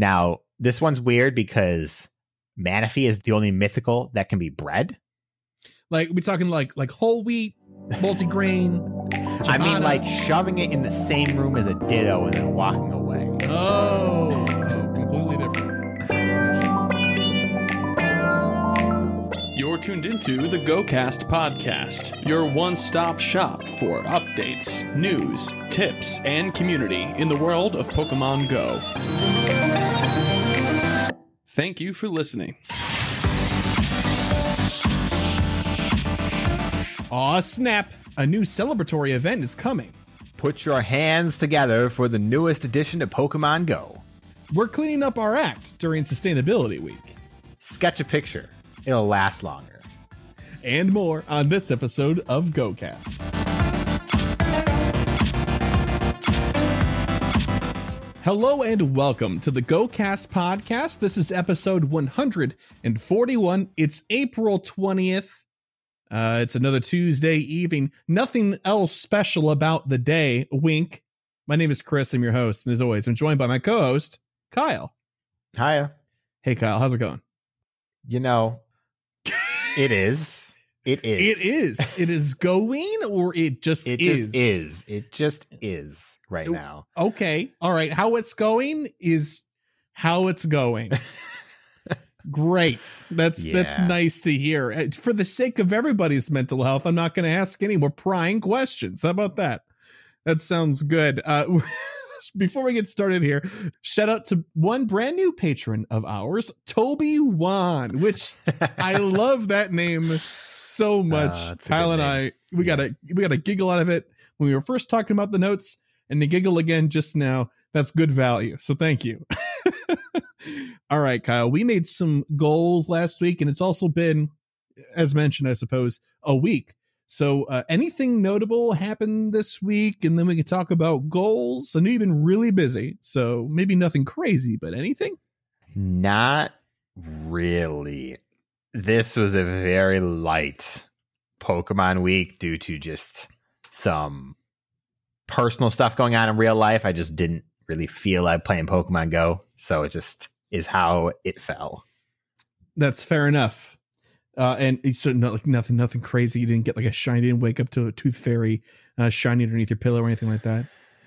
Now, this one's weird because Manaphy is the only mythical that can be bred. Like, we're talking like whole wheat, multigrain. Chimata. I mean, like shoving it in the same room as a ditto and then walking away. Oh, completely different. You're tuned into the GoCast podcast, your one-stop shop for updates, news, tips, and community in the world of Pokemon Go. Thank you for listening. Aw, snap. A new celebratory event is coming. Put your hands together for the newest edition of Pokemon Go. We're cleaning up our act during Sustainability Week. Sketch a picture. It'll last longer. And more on this episode of GoCast. Hello and welcome to the GoCast podcast. This is episode 141. It's April 20th. It's another Tuesday evening. Nothing else special about the day. Wink. My name is Chris. I'm your host. And as always, I'm joined by my co-host, Kyle. Hiya. Hey, Kyle. How's it going? You know, it is going, or it just is. It just is right now. Okay. All right. How it's going is how it's going. Great. That's nice to hear. For the sake of everybody's mental health, I'm not going to ask any more prying questions. How about that? That sounds good. Before we get started here, shout out to one brand new patron of ours, Toby Wan, which I love that name so much. Kyle and I, we got a giggle out of it when we were first talking about the notes, and the giggle again just now. That's good value. So thank you. All right, Kyle, we made some goals last week, and it's also been, as mentioned, I suppose, a week. So anything notable happened this week? And then we can talk about goals. I know you've been really busy, so maybe nothing crazy, but anything? Not really. This was a very light Pokemon week due to just some personal stuff going on in real life. I just didn't really feel like playing Pokemon Go, so it just is how it fell. That's fair enough. And so nothing crazy. You didn't get like a shiny, didn't wake up to a tooth fairy shiny underneath your pillow or anything like that?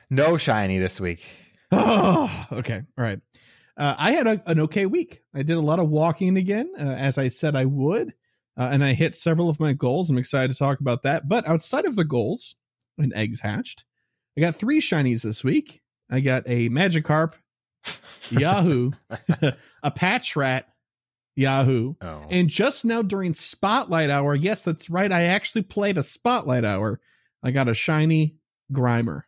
No shiny this week. Oh, okay. All right. I had an okay week. I did a lot of walking again, as I said I would, and I hit several of my goals. I'm excited to talk about that. But outside of the goals, when eggs hatched, I got 3 shinies this week. I got a Magikarp, Yahoo, a Patchrat, Yahoo, and just now during Spotlight Hour, yes, that's right, I actually played a Spotlight Hour, I got a shiny Grimer.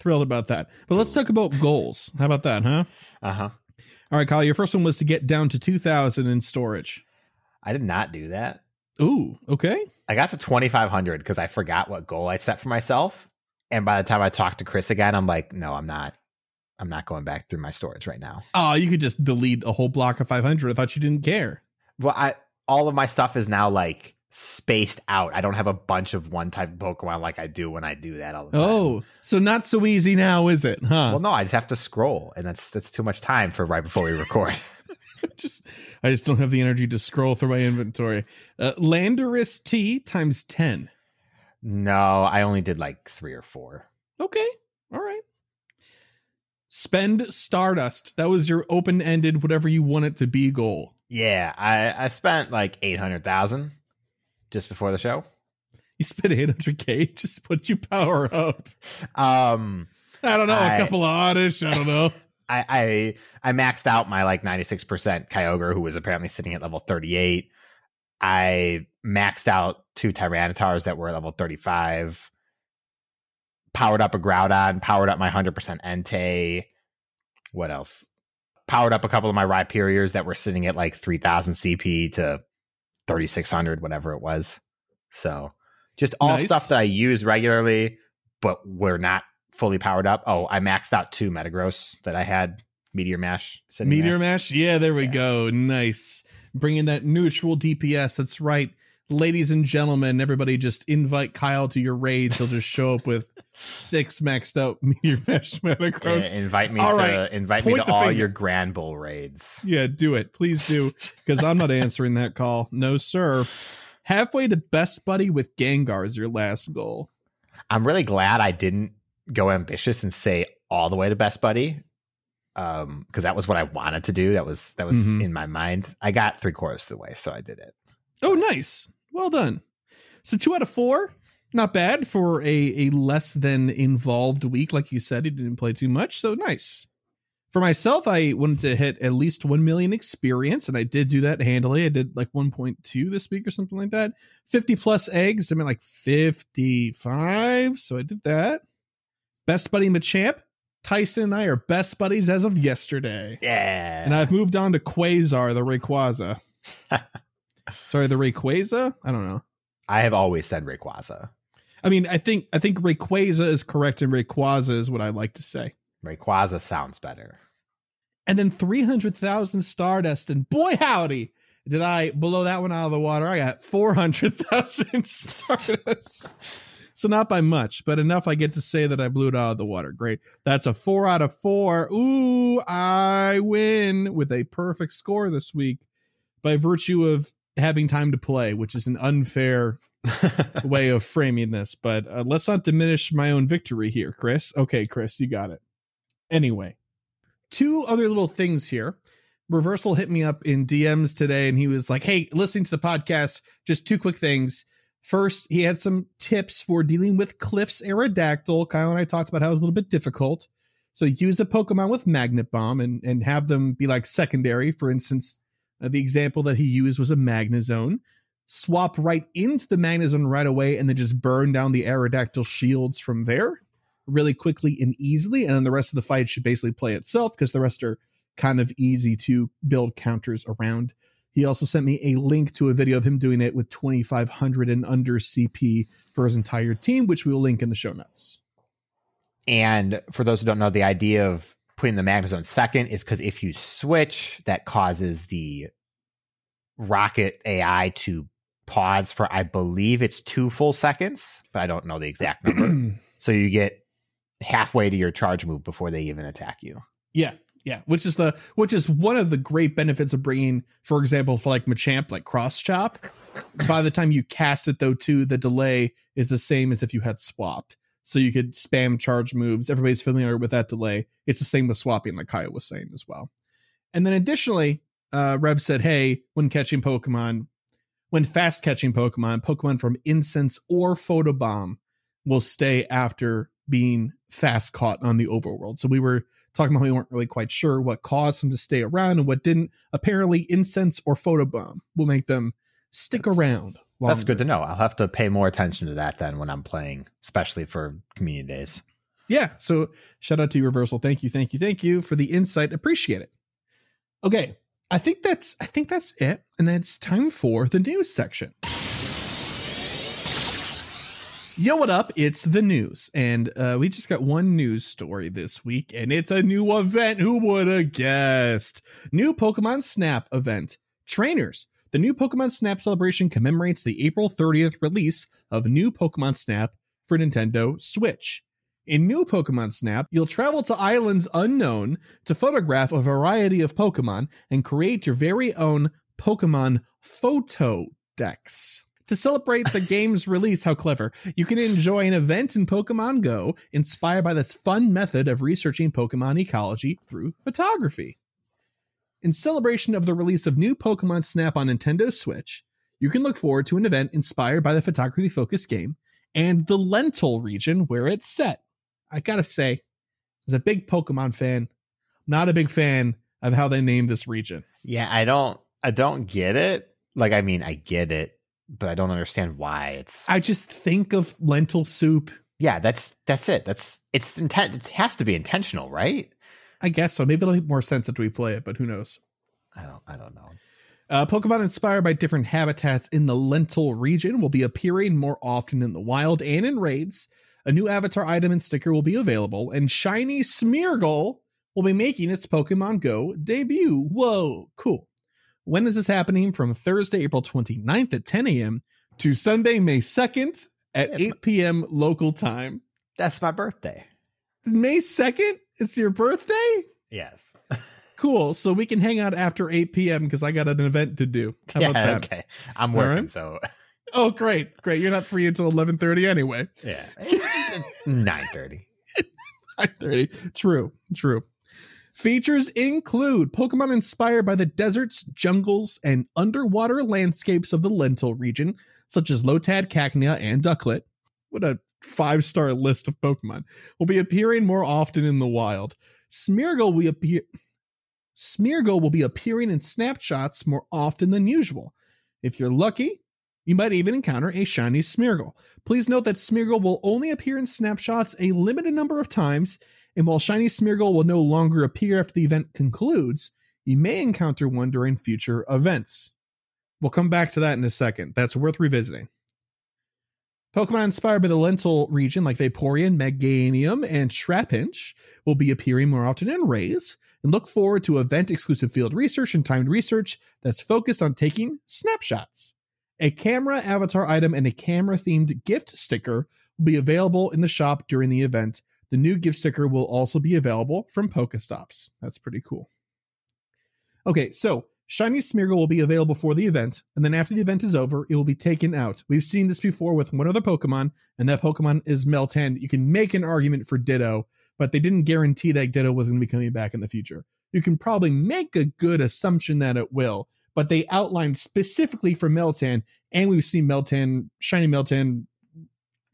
Thrilled about that. But let's talk about goals. How about that, huh? Uh-huh. All right, Kyle, your first one was to get down to 2,000 in storage. I did not do that. Ooh, okay. I got to 2,500 because I forgot what goal I set for myself. And by the time I talked to Chris again, I'm like, no, I'm not going back through my storage right now. Oh, you could just delete a whole block of 500. I thought you didn't care. Well, all of my stuff is now like spaced out. I don't have a bunch of one type of Pokemon like I do when I do that all the time. Oh, so not so easy now, is it? Huh? Well, no, I just have to scroll, and that's too much time for right before we record. I just don't have the energy to scroll through my inventory. Landorus T times 10. No, I only did like 3 or 4. Okay. All right. Spend Stardust. That was your open-ended, whatever you want it to be goal. Yeah, I spent like 800,000 just before the show. You spent 800K, just put you power up. I don't know, a couple of oddish. I don't know. I maxed out my like 96% Kyogre, who was apparently sitting at level 38. I maxed out 2 Tyranitar's that were at level 35. Powered up a Groudon, powered up my 100% Entei. What else? Powered up a couple of my Rhyperiors that were sitting at like 3,000 CP to 3,600, whatever it was. So just all stuff that I use regularly, but we're not fully powered up. Oh, I maxed out 2 Metagross that I had. Meteor Mash. Meteor Mash? Yeah, there we go. Nice. Bringing that neutral DPS. That's right. ladies and gentlemen, everybody just invite Kyle to your raids. He'll just show up with 6 maxed out Meteor Mash Metagross. Yeah, invite me all to, right, invite me to all finger. Your Grand Bowl raids. Yeah, do it. Please do, because I'm not answering that call. No, sir. Halfway to Best Buddy with Gengar is your last goal. I'm really glad I didn't go ambitious and say all the way to Best Buddy, because that was what I wanted to do. That was in my mind. I got 3/4 of the way, so I did it. Oh, nice. Well done. So 2 out of 4. Not bad for a less than involved week. Like you said, he didn't play too much. So nice. For myself, I wanted to hit at least 1 million experience, and I did do that handily. I did like 1.2 this week or something like that. 50 plus eggs. I mean, like 55. So I did that. Best Buddy Machamp. Tyson and I are best buddies as of yesterday. Yeah. And I've moved on to Quasar, the Rayquaza. Sorry, the Rayquaza? I don't know. I have always said Rayquaza. I mean, I think Rayquaza is correct and Rayquaza is what I like to say. Rayquaza sounds better. And then 300,000 Stardust, and boy howdy, did I blow that one out of the water. I got 400,000 Stardust. So not by much, but enough I get to say that I blew it out of the water. Great. That's a 4 out of 4. Ooh, I win with a perfect score this week by virtue of having time to play, which is an unfair way of framing this. But let's not diminish my own victory here, Chris. Okay, Chris, you got it. Anyway, 2 other little things here. Reversal hit me up in DMs today, and he was like, hey, listening to the podcast, just 2 quick things. First, he had some tips for dealing with Cliff's Aerodactyl. Kyle and I talked about how it was a little bit difficult. So use a Pokemon with Magnet Bomb and have them be like secondary. For instance, the example that he used was a Magnezone. Swap right into the Magnezone right away and then just burn down the Aerodactyl shields from there really quickly and easily. And then the rest of the fight should basically play itself because the rest are kind of easy to build counters around. He also sent me a link to a video of him doing it with 2,500 and under CP for his entire team, which we will link in the show notes. And for those who don't know, the idea of putting the Magnezone second is because if you switch, that causes the Rocket AI to pause for, I believe it's 2 full seconds, but I don't know the exact number. So you get halfway to your charge move before they even attack you. Yeah. Yeah, which is one of the great benefits of bringing, for example, for like Machamp, like Cross Chop. By the time you cast it, though, too, the delay is the same as if you had swapped. So you could spam charge moves. Everybody's familiar with that delay. It's the same with swapping, like Kyle was saying as well. And then additionally, Rev said, hey, when fast catching Pokemon from Incense or Photobomb will stay after being fast caught on the overworld. So we were talking about, we weren't really quite sure what caused them to stay around and what didn't. Apparently Incense or Photobomb will make them stick around longer. That's good to know. I'll have to pay more attention to that then when I'm playing, especially for community days. Yeah. So shout out to you, Reversal. Thank you for the insight. Appreciate it. Okay. I think that's it. And then it's time for the news section. Yo, what up? It's the news. And we just got one news story this week, and it's a new event. Who would have guessed? New Pokémon Snap event. Trainers. The New Pokémon Snap celebration commemorates the April 30th release of New Pokémon Snap for Nintendo Switch. In New Pokémon Snap, you'll travel to islands unknown to photograph a variety of Pokémon and create your very own Pokémon photo decks. To celebrate the game's release, how clever, you can enjoy an event in Pokemon Go inspired by this fun method of researching Pokemon ecology through photography. In celebration of the release of New Pokemon Snap on Nintendo Switch, you can look forward to an event inspired by the photography-focused game and the Lental region where it's set. I gotta say, as a big Pokemon fan, not a big fan of how they named this region. Yeah, I don't get it. Like, I mean, I get it, but I don't understand why. I just think of lentil soup. Yeah, that's it. It's intent. It has to be intentional, right? I guess so. Maybe it'll make more sense after we play it, but who knows? I don't know. Pokemon inspired by different habitats in the lentil region will be appearing more often in the wild and in raids. A new avatar item and sticker will be available, and shiny Smeargle will be making its Pokemon Go debut. Whoa, cool. When is this happening? From Thursday, April 29th at 10 a.m. to Sunday, May 2nd at 8 p.m. local time. That's my birthday. May 2nd? It's your birthday? Yes. Cool. So we can hang out after 8 p.m. because I got an event to do. How about that? Okay. I'm working, so... Oh, great. Great. You're not free until 11:30 anyway. Yeah. 9:30. 9:30. True. True. Features include Pokemon inspired by the deserts, jungles, and underwater landscapes of the Lental region, such as Lotad, Cacnea, and Ducklet. What a five-star list of Pokemon. Will be appearing more often in the wild. Smeargle will be appearing in snapshots more often than usual. If you're lucky, you might even encounter a shiny Smeargle. Please note that Smeargle will only appear in snapshots a limited number of times, and while shiny Smeargle will no longer appear after the event concludes, you may encounter one during future events. We'll come back to that in a second. That's worth revisiting. Pokemon inspired by the Lental region like Vaporeon, Meganium, and Trapinch will be appearing more often in raids, and look forward to event-exclusive field research and timed research that's focused on taking snapshots. A camera avatar item and a camera-themed gift sticker will be available in the shop during the event. The new gift sticker will also be available from Pokestops. That's pretty cool. Okay, so shiny Smeargle will be available for the event, and then after the event is over, it will be taken out. We've seen this before with one other Pokemon, and that Pokemon is Meltan. You can make an argument for Ditto, but they didn't guarantee that Ditto was going to be coming back in the future. You can probably make a good assumption that it will, but they outlined specifically for Meltan, and we've seen Meltan, shiny Meltan,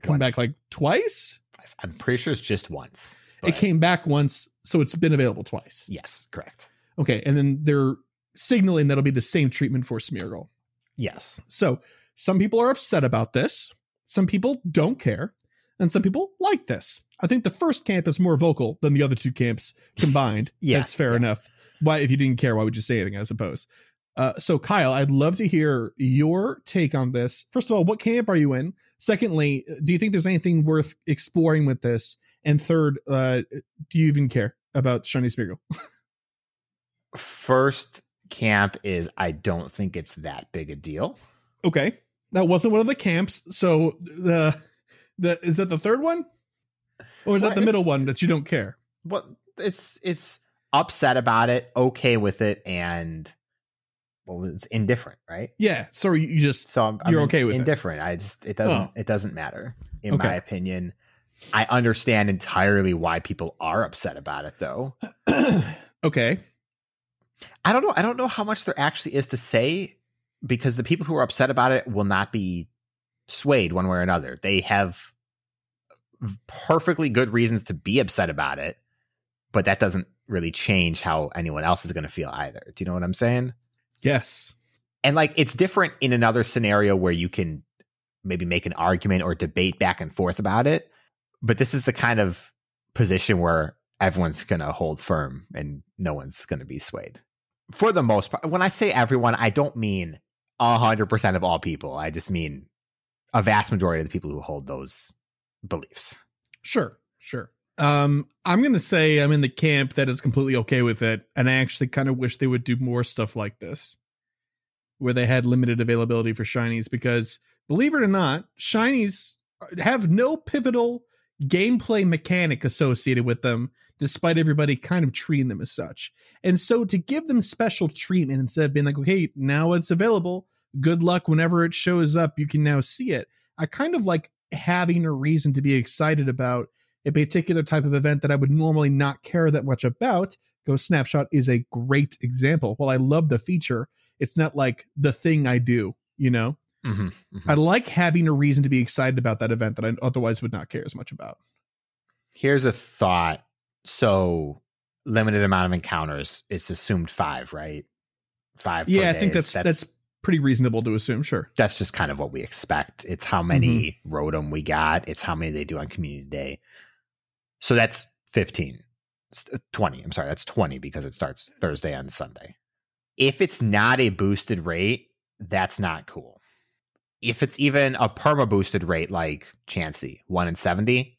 come back like twice? I'm pretty sure it's just once. It came back once, so it's been available twice. Yes, correct. Okay, and then they're signaling that'll be the same treatment for Smeargle. Yes. So some people are upset about this, some people don't care, and some people like this. I think the first camp is more vocal than the other two camps combined. Yeah, that's fair enough. Why, if you didn't care, why would you say anything, I suppose? So, Kyle, I'd love to hear your take on this. First of all, what camp are you in? Secondly, do you think there's anything worth exploring with this? And third, do you even care about shiny Smeargle? First camp is I don't think it's that big a deal. Okay. That wasn't one of the camps. So, the is that the third one? Or is that the middle one that you don't care? Well, it's upset about it, okay with it, and... Well, it's indifferent, right? Yeah. So you just, so I'm you're okay with indifferent. It. I just, it doesn't matter. In my opinion, I understand entirely why people are upset about it though. Okay. I don't know. I don't know how much there actually is to say because the people who are upset about it will not be swayed one way or another. They have perfectly good reasons to be upset about it, but that doesn't really change how anyone else is going to feel either. Do you know what I'm saying? Yes. And like it's different in another scenario where you can maybe make an argument or debate back and forth about it. But this is the kind of position where everyone's going to hold firm and no one's going to be swayed. For the most part, when I say everyone, I don't mean 100% of all people. I just mean a vast majority of the people who hold those beliefs. Sure, sure. I'm going to say I'm in the camp that is completely okay with it. And I actually kind of wish they would do more stuff like this where they had limited availability for shinies, because believe it or not, shinies have no pivotal gameplay mechanic associated with them, despite everybody kind of treating them as such. And so to give them special treatment instead of being like, okay, now it's available. Good luck. Whenever it shows up, you can now see it. I kind of like having a reason to be excited about a particular type of event that I would normally not care that much about. Go Snapshot is a great example. While I love the feature, it's not like the thing I do, you know? Mm-hmm, mm-hmm. I like having a reason to be excited about that event that I otherwise would not care as much about. Here's a thought. So limited amount of encounters, it's assumed 5, right? 5. Yeah, I think that's pretty reasonable to assume. Sure. That's just kind of what we expect. It's how many Rotom we got. It's how many they do on community day. So that's 20. I'm sorry, that's 20 because it starts Thursday and Sunday. If it's not a boosted rate, that's not cool. If it's even a perma boosted rate like Chansey, 1 in 70,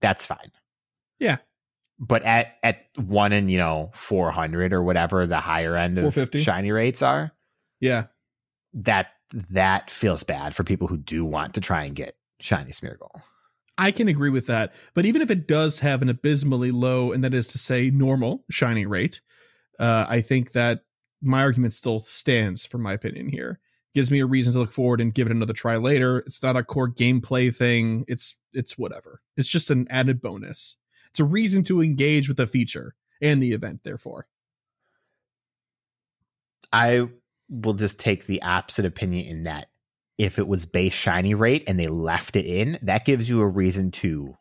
that's fine. Yeah. But at 1 in, 400 or whatever the higher end of shiny rates are, yeah, that that feels bad for people who do want to try and get shiny Smeargle. I can agree with that. But even if it does have an abysmally low, and that is to say normal shiny rate, I think that my argument still stands for my opinion here. Gives me a reason to look forward and give it another try later. It's not a core gameplay thing. It's whatever. It's just an added bonus. It's a reason to engage with the feature and the event, therefore. I will just take the opposite opinion in that if it was base shiny rate and they left it in, that gives you a reason to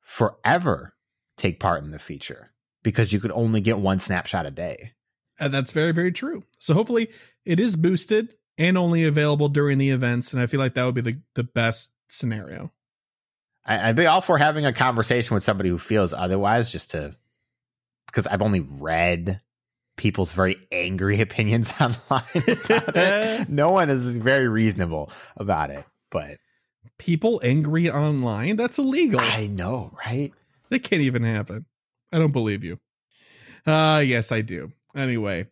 forever take part in the feature because you could only get one snapshot a day. And that's very, very true. So hopefully it is boosted and only available during the events. And I feel like that would be the best scenario. I'd be all for having a conversation with somebody who feels otherwise, because I've only read people's very angry opinions online about it. No one is very reasonable about it, but people angry online, that's illegal. I know, right? That can't even happen. I don't believe you. Yes, I do. Anyway,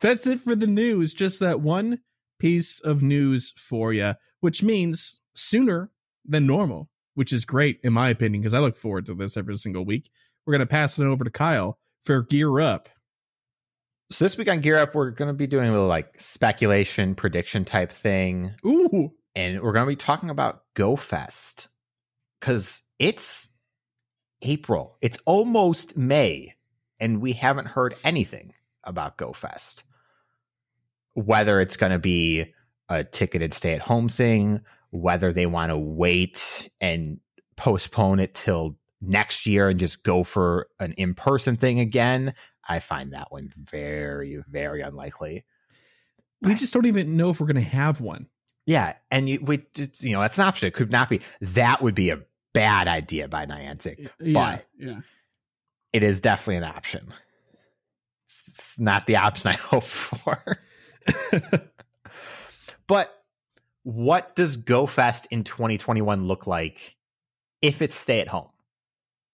that's it for the news. Just that one piece of news for you, which means sooner than normal, which is great in my opinion, because I look forward to this every single week. We're going to pass it over to Kyle for Gear Up. So this week on Gear Up, we're going to be doing a little like speculation, prediction type thing. Ooh. And we're going to be talking about GoFest because it's April. It's almost May and we haven't heard anything about GoFest. Whether it's going to be a ticketed stay-at-home thing, whether they want to wait and postpone it till next year and just go for an in-person thing again, I find that one very, very unlikely. We just don't even know if we're going to have one. Yeah, and we that's an option. It could not be. That would be a bad idea by Niantic, yeah, but yeah, it is definitely an option. It's not the option I hope for. But what does GoFest in 2021 look like if it's stay at home?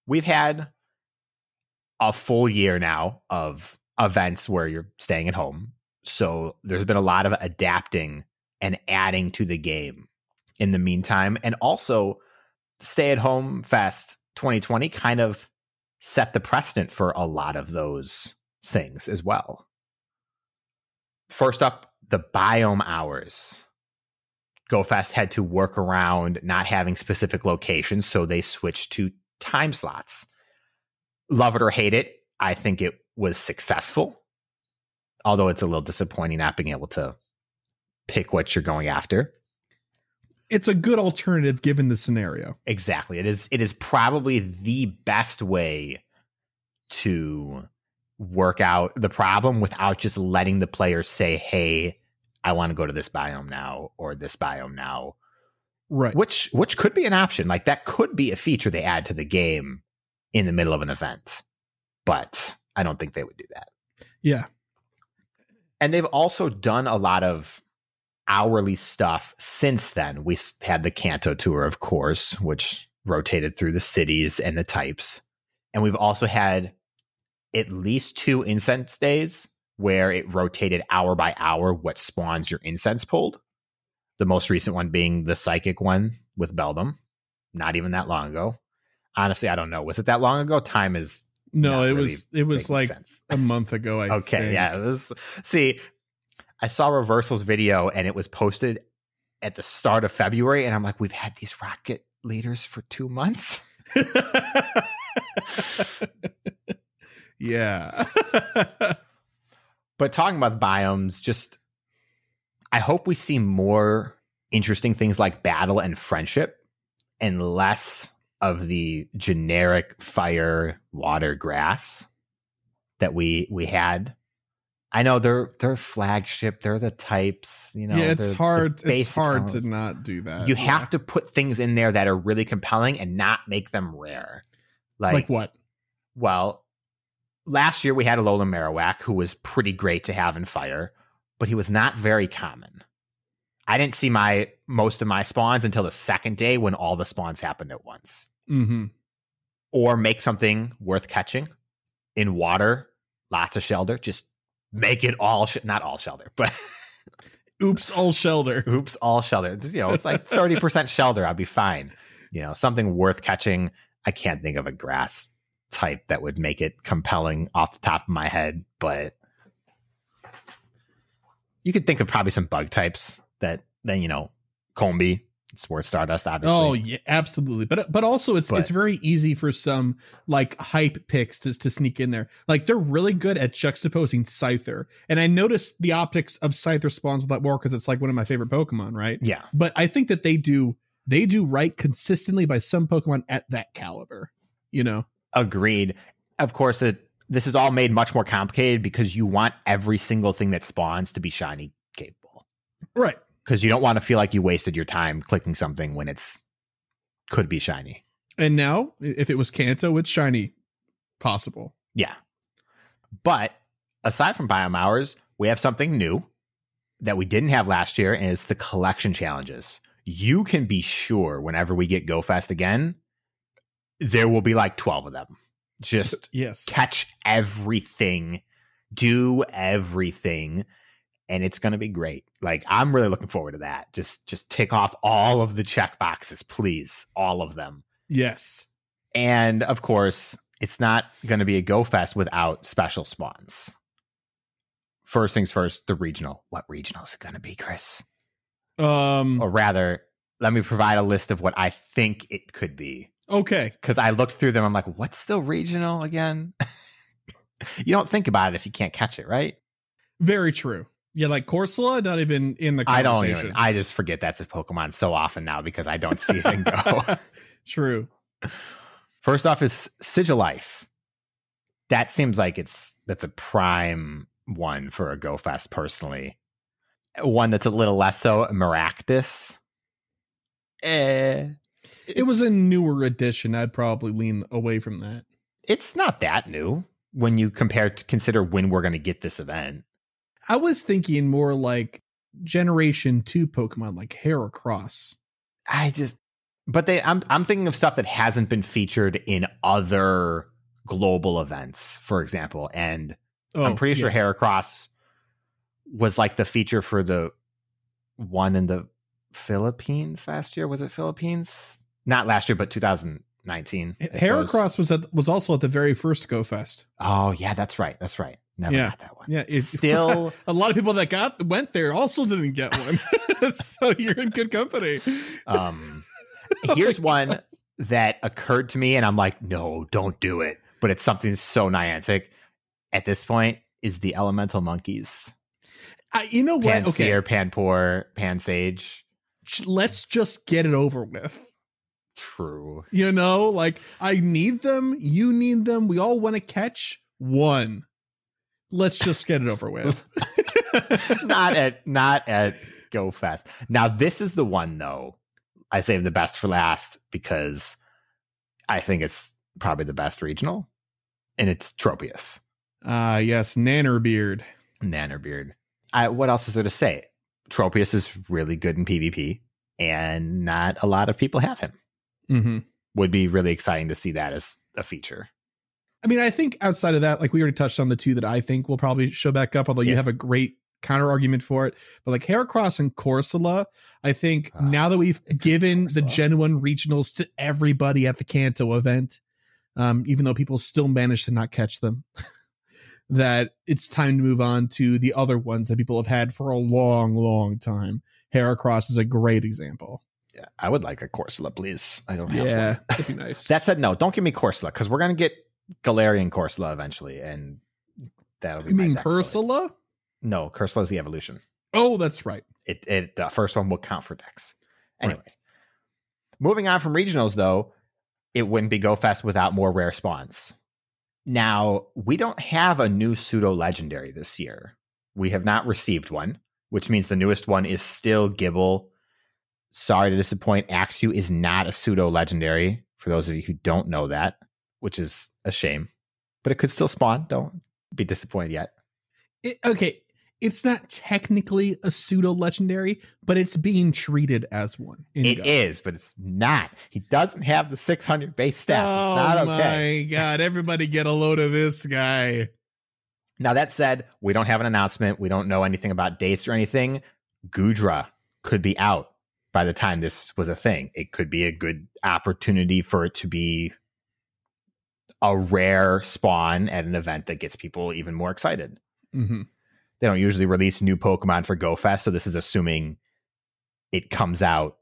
We've had a full year now of events where you're staying at home. So there's been a lot of adapting and adding to the game in the meantime. And also, Stay at Home Fest 2020 kind of set the precedent for a lot of those things as well. First up, the biome hours. GoFest had to work around not having specific locations, so they switched to time slots. Love it or hate it, I think it was successful, although it's a little disappointing not being able to pick what you're going after. It's a good alternative given the scenario. Exactly. It is probably the best way to work out the problem without just letting the player say, hey, I want to go to this biome now or this biome now. Right. Which could be an option. Like, that could be a feature they add to the game in the middle of an event. But I don't think they would do that. Yeah. And they've also done a lot of hourly stuff since then. We had the Kanto Tour, of course, which rotated through the cities and the types. And we've also had at least 2 incense days where it rotated hour by hour what spawns your incense pulled. The most recent one being the psychic one with Beldum. Not even that long ago. Honestly, I don't know. Was it that long ago? Time is... No, it was like sense. A month ago, I okay, think. Yeah. See, I saw Reversal's video and it was posted at the start of February. And I'm like, we've had these rocket leaders for 2 months. Yeah. But talking about biomes, just... I hope we see more interesting things like battle and friendship and less of the generic fire, water, grass that we had. I know they're flagship. They're the types, you know. Yeah, it's hard elements. To not do that. You have to put things in there that are really compelling and not make them rare. Like what? Well, last year we had Alolan Marowak, who was pretty great to have in fire, but he was not very common. I didn't see most of my spawns until the second day when all the spawns happened at once. Mm-hmm. Or make something worth catching in water, lots of shelter. Just make it all, not all shelter, but Oops, all shelter. Oops, all shelter. You know, it's like 30% shelter. I'll be fine. You know, something worth catching. I can't think of a grass type that would make it compelling off the top of my head, but you could think of probably some bug types that then, you know, Combi, Sword Stardust, obviously. Oh, yeah, absolutely. But also it's very easy for some like hype picks to sneak in there. Like they're really good at juxtaposing Scyther. And I noticed the optics of Scyther spawns a lot more because it's like one of my favorite Pokemon, right? Yeah. But I think that they do right consistently by some Pokemon at that caliber, you know? Agreed. Of course, this is all made much more complicated because you want every single thing that spawns to be shiny capable. Right. Because you don't want to feel like you wasted your time clicking something when could be shiny. And now, if it was Kanto, it's shiny possible. Yeah. But aside from Biomours, we have something new that we didn't have last year, and it's the collection challenges. You can be sure whenever we get GoFest again, there will be like 12 of them. Just yes. Catch everything, do everything, and it's going to be great. Like, I'm really looking forward to that. Just tick off all of the check boxes, please. All of them. Yes. And of course, it's not going to be a GoFest without special spawns. First things first, the regional. What regional is it going to be, Chris? Or rather, let me provide a list of what I think it could be. Okay. Because I looked through them. I'm like, what's still regional again? You don't think about it if you can't catch it, right? Very true. Yeah, like Corsola, not even in the conversation. I just forget that's a Pokemon so often now because I don't see it and go. True. First off is Sigilyph. That seems like that's a prime one for a GoFest personally. One that's a little less so, Maractus. It was a newer edition. I'd probably lean away from that. It's not that new when you consider when we're going to get this event. I was thinking more like Generation 2 Pokemon, like Heracross. I'm thinking of stuff that hasn't been featured in other global events, for example. And I'm pretty sure Heracross was like the feature for the one in the Philippines last year. Was it Philippines? Not last year, but 2019. Heracross was also at the very first GoFest. Oh, yeah, that's right. That's right. Never got that one. Yeah, still a lot of people that went there also didn't get one. So you're in good company. Here's one that occurred to me, and I'm like, no, don't do it. But it's something so Niantic at this point is the Elemental Monkeys. You know what? Panseer, okay. Panpour, Pansage. Let's just get it over with. True. You know, like I need them. You need them. We all want to catch one. Let's just get it over with. Not at GoFest. Now, this is the one, though. I saved the best for last because I think it's probably the best regional. And it's Tropius. Yes. Nannerbeard. What else is there to say? Tropius is really good in PvP and not a lot of people have him. Mm-hmm. Would be really exciting to see that as a feature. I mean, I think outside of that, like we already touched on the two that I think will probably show back up, although you have a great counter argument for it. But like Heracross and Corsola, I think now that we've given the Gen 1 regionals to everybody at the Kanto event, even though people still manage to not catch them, that it's time to move on to the other ones that people have had for a long, long time. Heracross is a great example. Yeah, I would like a Corsola, please. I don't have one. Yeah, that'd be nice. That said, no, don't give me Corsola because we're going to get Galarian Corsola eventually, and that'll be. You mean Corsola? No, Corsola is the evolution. Oh, that's right. It the first one will count for Dex. Anyways, right. Moving on from regionals, though, it wouldn't be GoFest without more rare spawns. Now we don't have a new pseudo legendary this year. We have not received one, which means the newest one is still Gibble. Sorry to disappoint. Axew is not a pseudo legendary. For those of you who don't know that. Which is a shame, but it could still spawn. Don't be disappointed yet. Okay, it's not technically a pseudo legendary, but it's being treated as one. It is, but it's not. He doesn't have the 600 base stat. Oh, it's not okay. My God, everybody get a load of this guy. Now, that said, we don't have an announcement. We don't know anything about dates or anything. Goodra could be out by the time this was a thing. It could be a good opportunity for it to be a rare spawn at an event that gets people even more excited. Mm-hmm. They don't usually release new Pokemon for GoFest, so this is assuming it comes out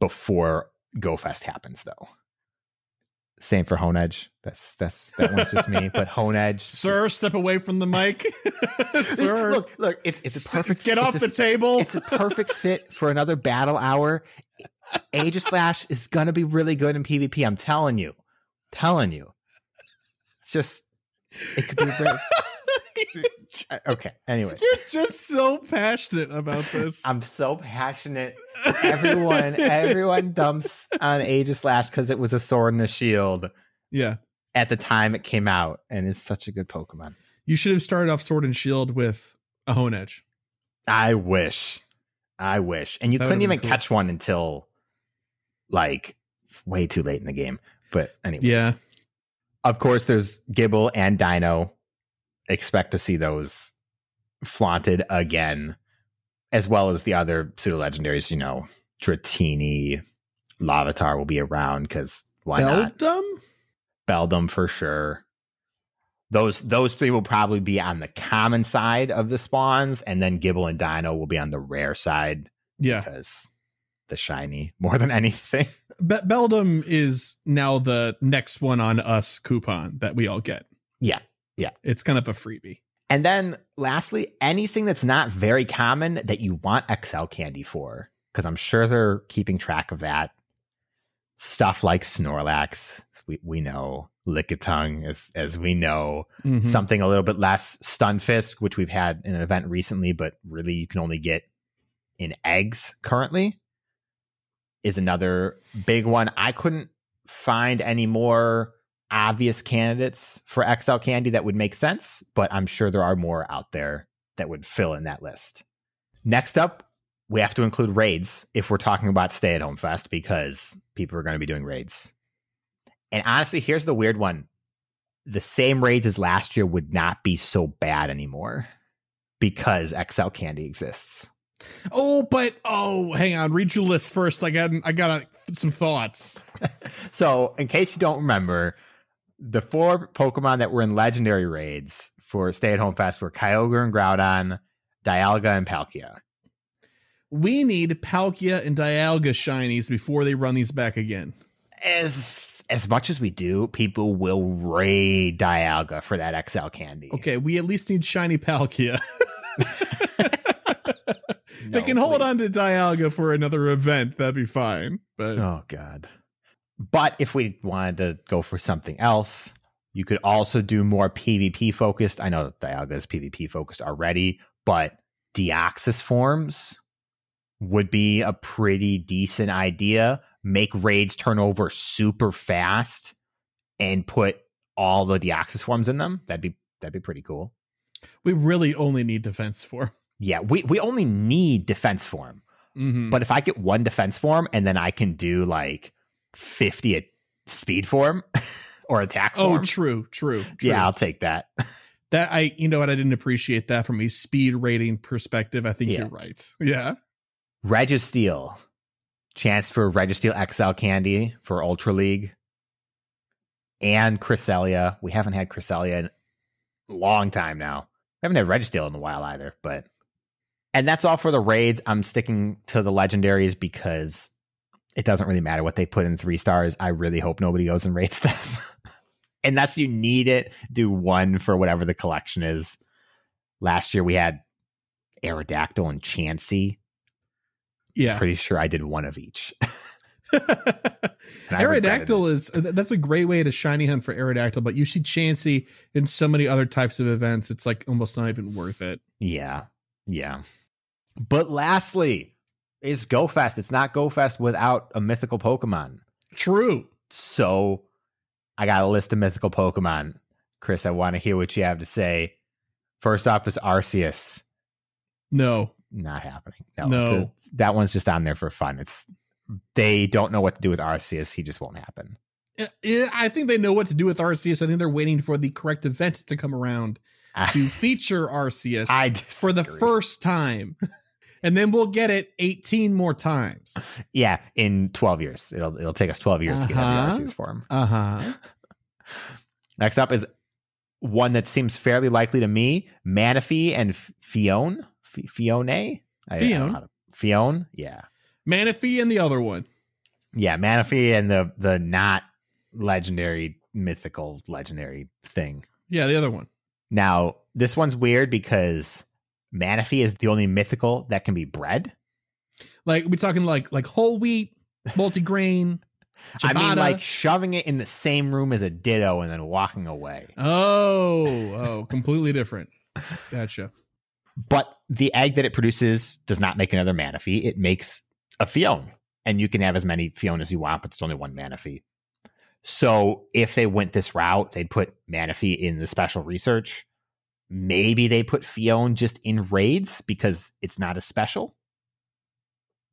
before GoFest happens, though. Same for Honedge. That one's just me. But Honedge, sir, step away from the mic. Sir, look. It's a perfect. Get off the table. It's a perfect fit for another battle hour. Aegislash is gonna be really good in PvP. I'm telling you, It's just it could be. Okay. Anyway, you're just so passionate about this. I'm so passionate. Everyone dumps on Aegislash because it was a sword and a shield. Yeah. At the time it came out, and it's such a good Pokemon. You should have started off Sword and Shield with a Honedge. I wish. And you couldn't even catch one until like way too late in the game. But anyways, yeah. Of course, there's Gibble and Dino. Expect to see those flaunted again, as well as the other pseudo legendaries. You know, Dratini, Larvitar will be around because why not? Beldum for sure. Those three will probably be on the common side of the spawns, and then Gibble and Dino will be on the rare side. Yeah, because the shiny more than anything. Beldum is now the next one on us coupon that we all get. Yeah. Yeah, it's kind of a freebie. And then lastly, anything that's not very common that you want XL candy for, because I'm sure they're keeping track of that. Stuff like Snorlax, we know, Lickitung, as we know, something a little bit less, Stunfisk, which we've had in an event recently, but really you can only get in eggs currently, is another big one. I couldn't find any more obvious candidates for XL candy that would make sense, but I'm sure there are more out there that would fill in that list. Next up, we have to include raids if we're talking about Stay at Home Fest, because people are going to be doing raids. And honestly, here's the weird one. The same raids as last year would not be so bad anymore because XL candy exists. Hang on, read your list first. I got some thoughts. So in case you don't remember, the four Pokemon that were in legendary raids for Stay at Home Fest were Kyogre and Groudon, Dialga and Palkia. We need Palkia and Dialga shinies before they run these back again. As much as we do, people will raid Dialga for that XL candy. Okay, we at least need shiny Palkia. No, they can hold on to Dialga for another event. That'd be fine. But oh, God. But if we wanted to go for something else, you could also do more PvP focused. I know Dialga is PvP focused already, but Deoxys forms would be a pretty decent idea. Make raids turn over super fast and put all the Deoxys forms in them. That'd be pretty cool. We really only need defense form. Yeah, we only need defense form. Mm-hmm. But if I get one defense form and then I can do like 50 at speed form or attack form. Oh, true. Yeah, I'll take that. You know what? I didn't appreciate that from a speed rating perspective. I think you're right. Yeah. Registeel. Chance for Registeel XL candy for Ultra League. And Cresselia. We haven't had Cresselia in a long time now. I haven't had Registeel in a while either, but... And that's all for the raids. I'm sticking to the legendaries because it doesn't really matter what they put in 3 stars. I really hope nobody goes and raids them. Unless you need it, do one for whatever the collection is. Last year we had Aerodactyl and Chansey. Yeah. Pretty sure I did one of each. Aerodactyl that's a great way to shiny hunt for Aerodactyl, but you see Chansey in so many other types of events. It's like almost not even worth it. Yeah. Yeah. But lastly is GoFest. It's not GoFest without a mythical Pokemon. True. So I got a list of mythical Pokemon. Chris, I want to hear what you have to say. First up is Arceus. No. It's not happening. No. That one's just on there for fun. They don't know what to do with Arceus. He just won't happen. I think they know what to do with Arceus. I think they're waiting for the correct event to come around to feature Arceus for the first time. and then we'll get it 18 more times. Yeah, in 12 years. It'll take us 12 years to get Arceus form. Next up is one that seems fairly likely to me: Manaphy and Fione. Fione. Yeah. Manaphy and the other one. Yeah, Manaphy and the not legendary, mythical legendary thing. Yeah, the other one. Now, this one's weird because Manaphy is the only mythical that can be bred. Like, we're talking like whole wheat, multigrain. Ciabatta. I mean, like shoving it in the same room as a Ditto and then walking away. Oh, completely different. Gotcha. But the egg that it produces does not make another Manaphy. It makes a Fione. And you can have as many Fione as you want, but there's only one Manaphy. So if they went this route, they'd put Manaphy in the special research. Maybe they put Fione just in raids because it's not as special.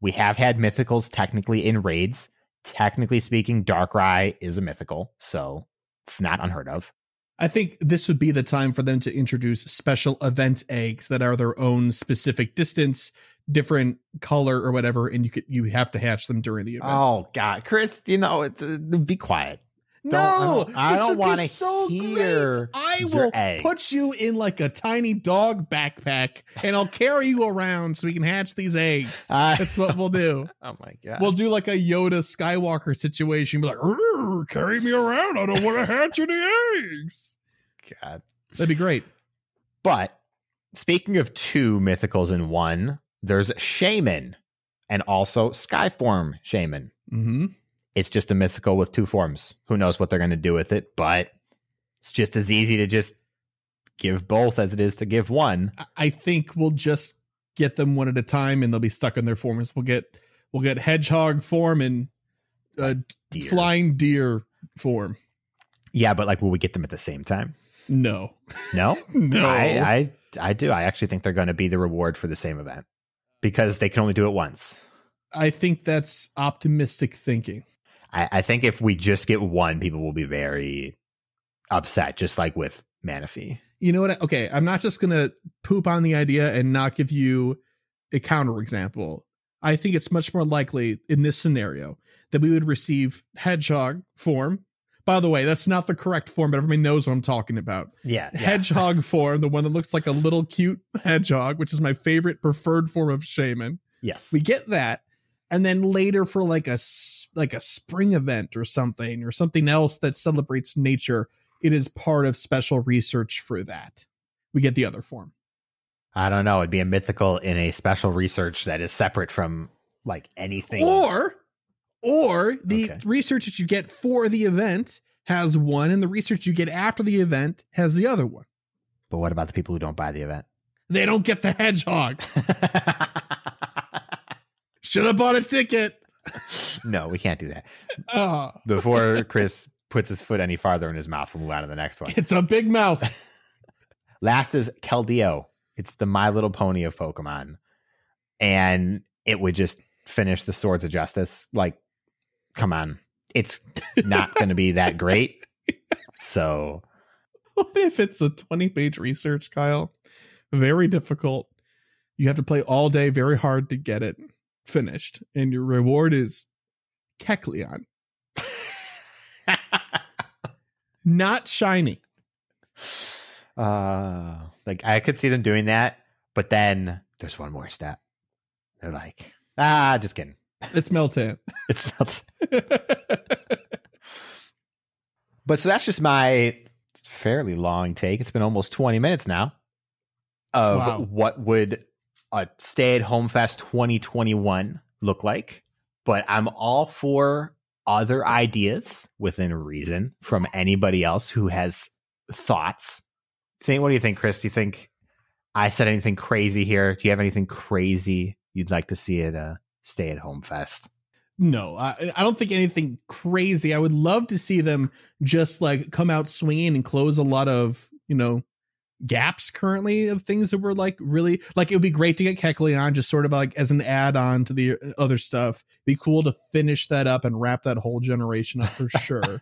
We have had mythicals technically in raids. Technically speaking, Darkrai is a mythical, so it's not unheard of. I think this would be the time for them to introduce special event eggs that are their own specific distance, different color or whatever, and you have to hatch them during the event. Oh, God. Chris, you know, be quiet. No, I don't want to hear. I will put you in like a tiny dog backpack and I'll carry you around so we can hatch these eggs. That's what we'll do. Oh my God. We'll do like a Yoda Skywalker situation. Be like, carry me around. I don't want to hatch any eggs. God, that'd be great. But speaking of two mythicals in one, there's Shaymin and also Skyform Shaymin. Mm-hmm. It's just a mythical with two forms. Who knows what they're going to do with it, but it's just as easy to just give both as it is to give one. I think we'll just get them one at a time and they'll be stuck in their forms. We'll get hedgehog form and deer. Flying deer form. Yeah, but like, will we get them at the same time? No. No. I do. I actually think they're going to be the reward for the same event because they can only do it once. I think that's optimistic thinking. I think if we just get one, people will be very upset, just like with Manaphy. You know what? Okay, I'm not just going to poop on the idea and not give you a counterexample. I think it's much more likely in this scenario that we would receive hedgehog form. By the way, that's not the correct form, but everybody knows what I'm talking about. Yeah. Hedgehog form, the one that looks like a little cute hedgehog, which is my favorite preferred form of Shaymin. Yes. We get that. And then later for like a spring event or something else that celebrates nature, it is part of special research for that. We get the other form. I don't know. It'd be a mythical in a special research that is separate from like anything. Or the research that you get for the event has one, and the research you get after the event has the other one. But what about the people who don't buy the event? They don't get the hedgehog. Should have bought a ticket. No, we can't do that. Oh. Before Chris puts his foot any farther in his mouth, we'll move on to the next one. It's a big mouth. Last is Keldeo. It's the My Little Pony of Pokemon. And it would just finish the Swords of Justice. Like, come on. It's not going to be that great. So. What if it's a 20-page research, Kyle? Very difficult. You have to play all day, very hard to get it finished, and your reward is Kecleon. Not shiny. Like, I could see them doing that, but then there's one more step. They're like, just kidding. It's Meltan. It's Meltan. But so that's just my fairly long take. It's been almost 20 minutes now of what would a stay-at-home fest 2021 look like, but I'm all for other ideas within reason from anybody else who has thoughts. What do you think, Chris? Do you think I said anything crazy here? Do you have anything crazy you'd like to see at a stay-at-home fest? No, I don't think anything crazy. I would love to see them just like come out swinging and close a lot of, you know, gaps currently of things that were like really like, it would be great to get Kecleon just sort of like as an add-on to the other stuff. Be cool to finish that up and wrap that whole generation up for sure.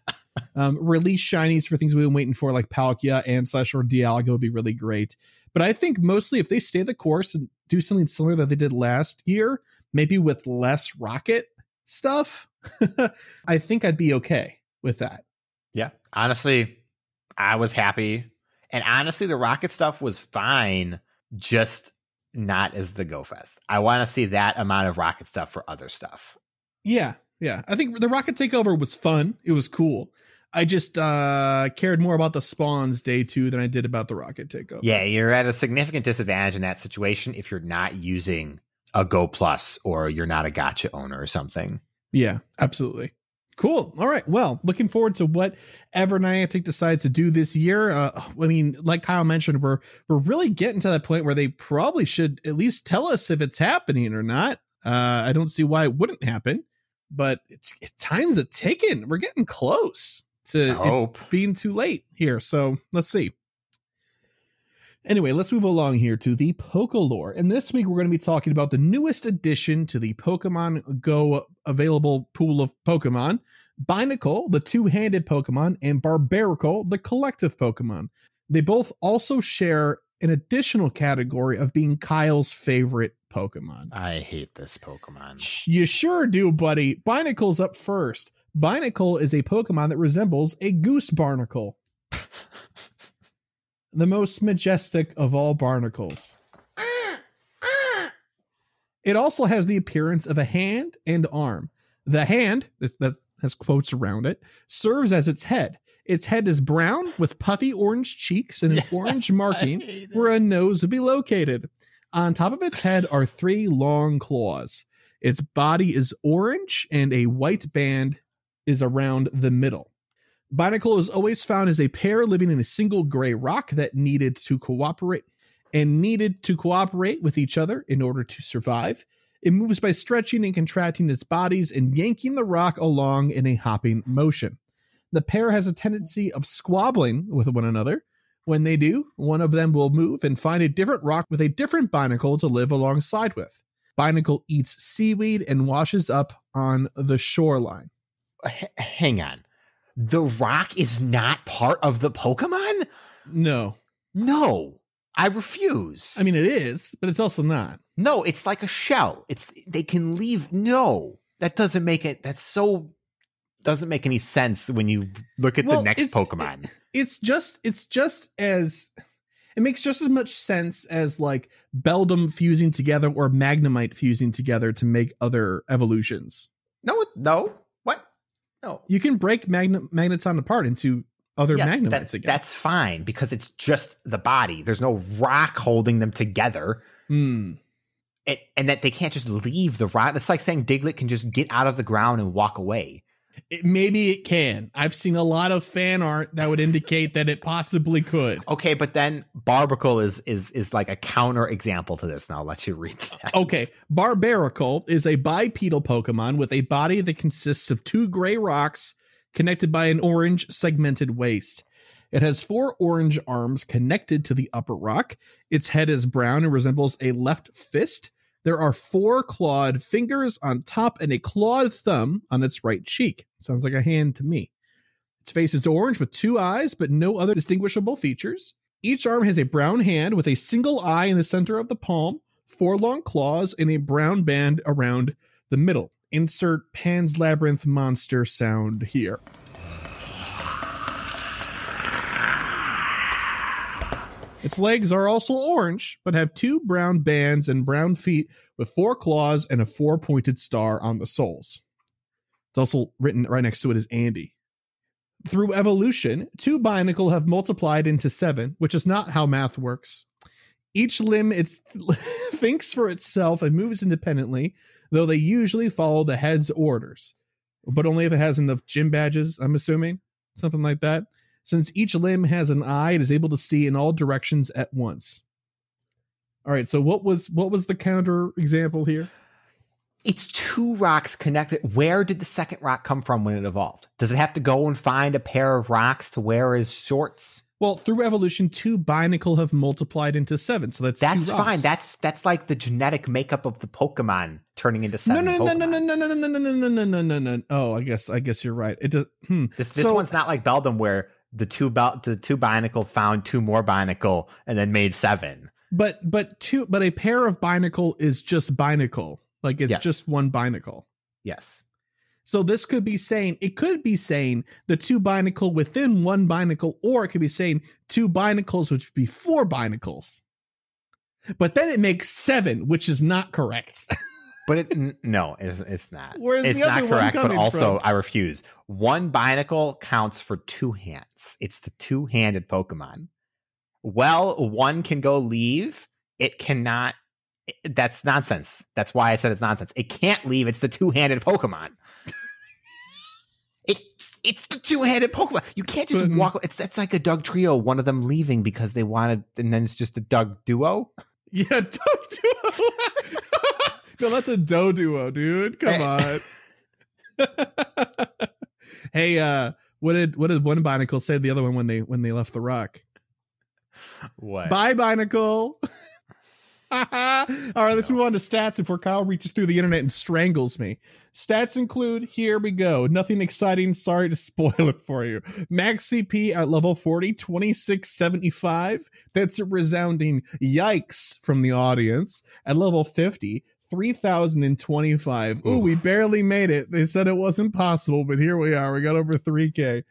Release shinies for things we've been waiting for, like Palkia and/or Dialga would be really great. But I think mostly if they stay the course and do something similar that they did last year, maybe with less rocket stuff, I think I'd be okay with that. Yeah, honestly, I was happy. And honestly, the rocket stuff was fine, just not as the Go Fest. I want to see that amount of rocket stuff for other stuff. Yeah, yeah. I think the rocket takeover was fun. It was cool. I just cared more about the spawns day two than I did about the rocket takeover. Yeah, you're at a significant disadvantage in that situation if you're not using a Go Plus or you're not a gacha owner or something. Yeah, absolutely. Cool. All right. Well, looking forward to whatever Niantic decides to do this year. I mean, like Kyle mentioned, we're really getting to that point where they probably should at least tell us if it's happening or not. I don't see why it wouldn't happen, but time's a ticking. We're getting close to it being too late here. So let's see. Anyway, let's move along here to the Pokelore. And this week, we're going to be talking about the newest addition to the Pokemon Go available pool of Pokemon, Binacle, the two-handed Pokemon, and Barbaracle, the collective Pokemon. They both also share an additional category of being Kyle's favorite Pokemon. I hate this Pokemon. You sure do, buddy. Binacle's up first. Binacle is a Pokemon that resembles a goose barnacle. The most majestic of all barnacles. It also has the appearance of a hand and arm. The hand, that has quotes around it, serves as its head. Its head is brown with puffy orange cheeks and an orange marking where a nose would be located. On top of its head are three long claws. Its body is orange and a white band is around the middle. Binacle is always found as a pair living in a single gray rock that needed to cooperate with each other in order to survive. It moves by stretching and contracting its bodies and yanking the rock along in a hopping motion. The pair has a tendency of squabbling with one another. When they do, one of them will move and find a different rock with a different binacle to live alongside with. Binacle eats seaweed and washes up on the shoreline. Hang on. The rock is not part of the Pokemon? No, I refuse. I mean, it is, but it's also not. No, it's like a shell. They can leave. No, that doesn't make it. That's so doesn't make any sense when you look at the next Pokemon. It makes just as much sense as like Beldum fusing together or Magnemite fusing together to make other evolutions. No. No, you can break Magneton apart into other Magnemites again. That's fine because it's just the body. There's no rock holding them together. And that they can't just leave the rock. It's like saying Diglett can just get out of the ground and walk away. Maybe it can. I've seen a lot of fan art that would indicate that it possibly could. Okay, but then Barbaracle is like a counter example to this. Now I'll let you read that. Okay, Barbaracle is a bipedal Pokemon with a body that consists of two gray rocks connected by an orange segmented waist. It has four orange arms connected to the upper rock. Its head is brown and resembles a left fist. There are four clawed fingers on top and a clawed thumb on its right cheek. Sounds like a hand to me. Its face is orange with two eyes, but no other distinguishable features. Each arm has a brown hand with a single eye in the center of the palm, four long claws, and a brown band around the middle. Insert Pan's Labyrinth monster sound here. Its legs are also orange, but have two brown bands and brown feet with four claws and a four-pointed star on the soles. It's also written right next to it as Andy. Through evolution, two Binacle have multiplied into seven, which is not how math works. Each limb thinks for itself and moves independently, though they usually follow the head's orders. But only if it has enough gym badges, I'm assuming. Something like that. Since each limb has an eye, it is able to see in all directions at once. All right, so what was the counter example here? It's two rocks connected. Where did the second rock come from when it evolved? Does it have to go and find a pair of rocks to wear as shorts? Well, through evolution, two Binacle have multiplied into seven, so that's two rocks. Fine. That's like the genetic makeup of the Pokemon turning into seven. No. Oh, I guess you're right. It does. This one's not like Beldum where the two Binacle found two more Binacle and then made seven. But a pair of Binacle is just Binacle. Like it's just one Binacle. Yes. So this could be saying, it could be saying the two Binacle within one Binacle, or it could be saying two Binacles, which would be four Binacles. But then it makes seven, which is not correct. But it's not. Where's it's the other not correct, but also from? I refuse. One Binacle counts for two hands. It's the two-handed Pokemon. Well, one can go leave. It cannot. That's nonsense. That's why I said it's nonsense. It can't leave. It's the two-handed Pokemon. It's the two-handed Pokemon. You can't just walk. It's like a Doug trio. One of them leaving because they wanted, and then it's just a Doug duo. Yeah, Doug duo. No, that's a dough duo, dude. Come on. Hey, what did one Binacle say to the other one when they left the rock? What? Bye, Binacle. All right, let's move on to stats before Kyle reaches through the internet and strangles me. Stats include, here we go, nothing exciting. Sorry to spoil it for you. Max CP at level 40, 2675. That's a resounding yikes from the audience. At level 50, 3,025. Ooh, we barely made it. They said it wasn't possible, but here we are. We got over 3K.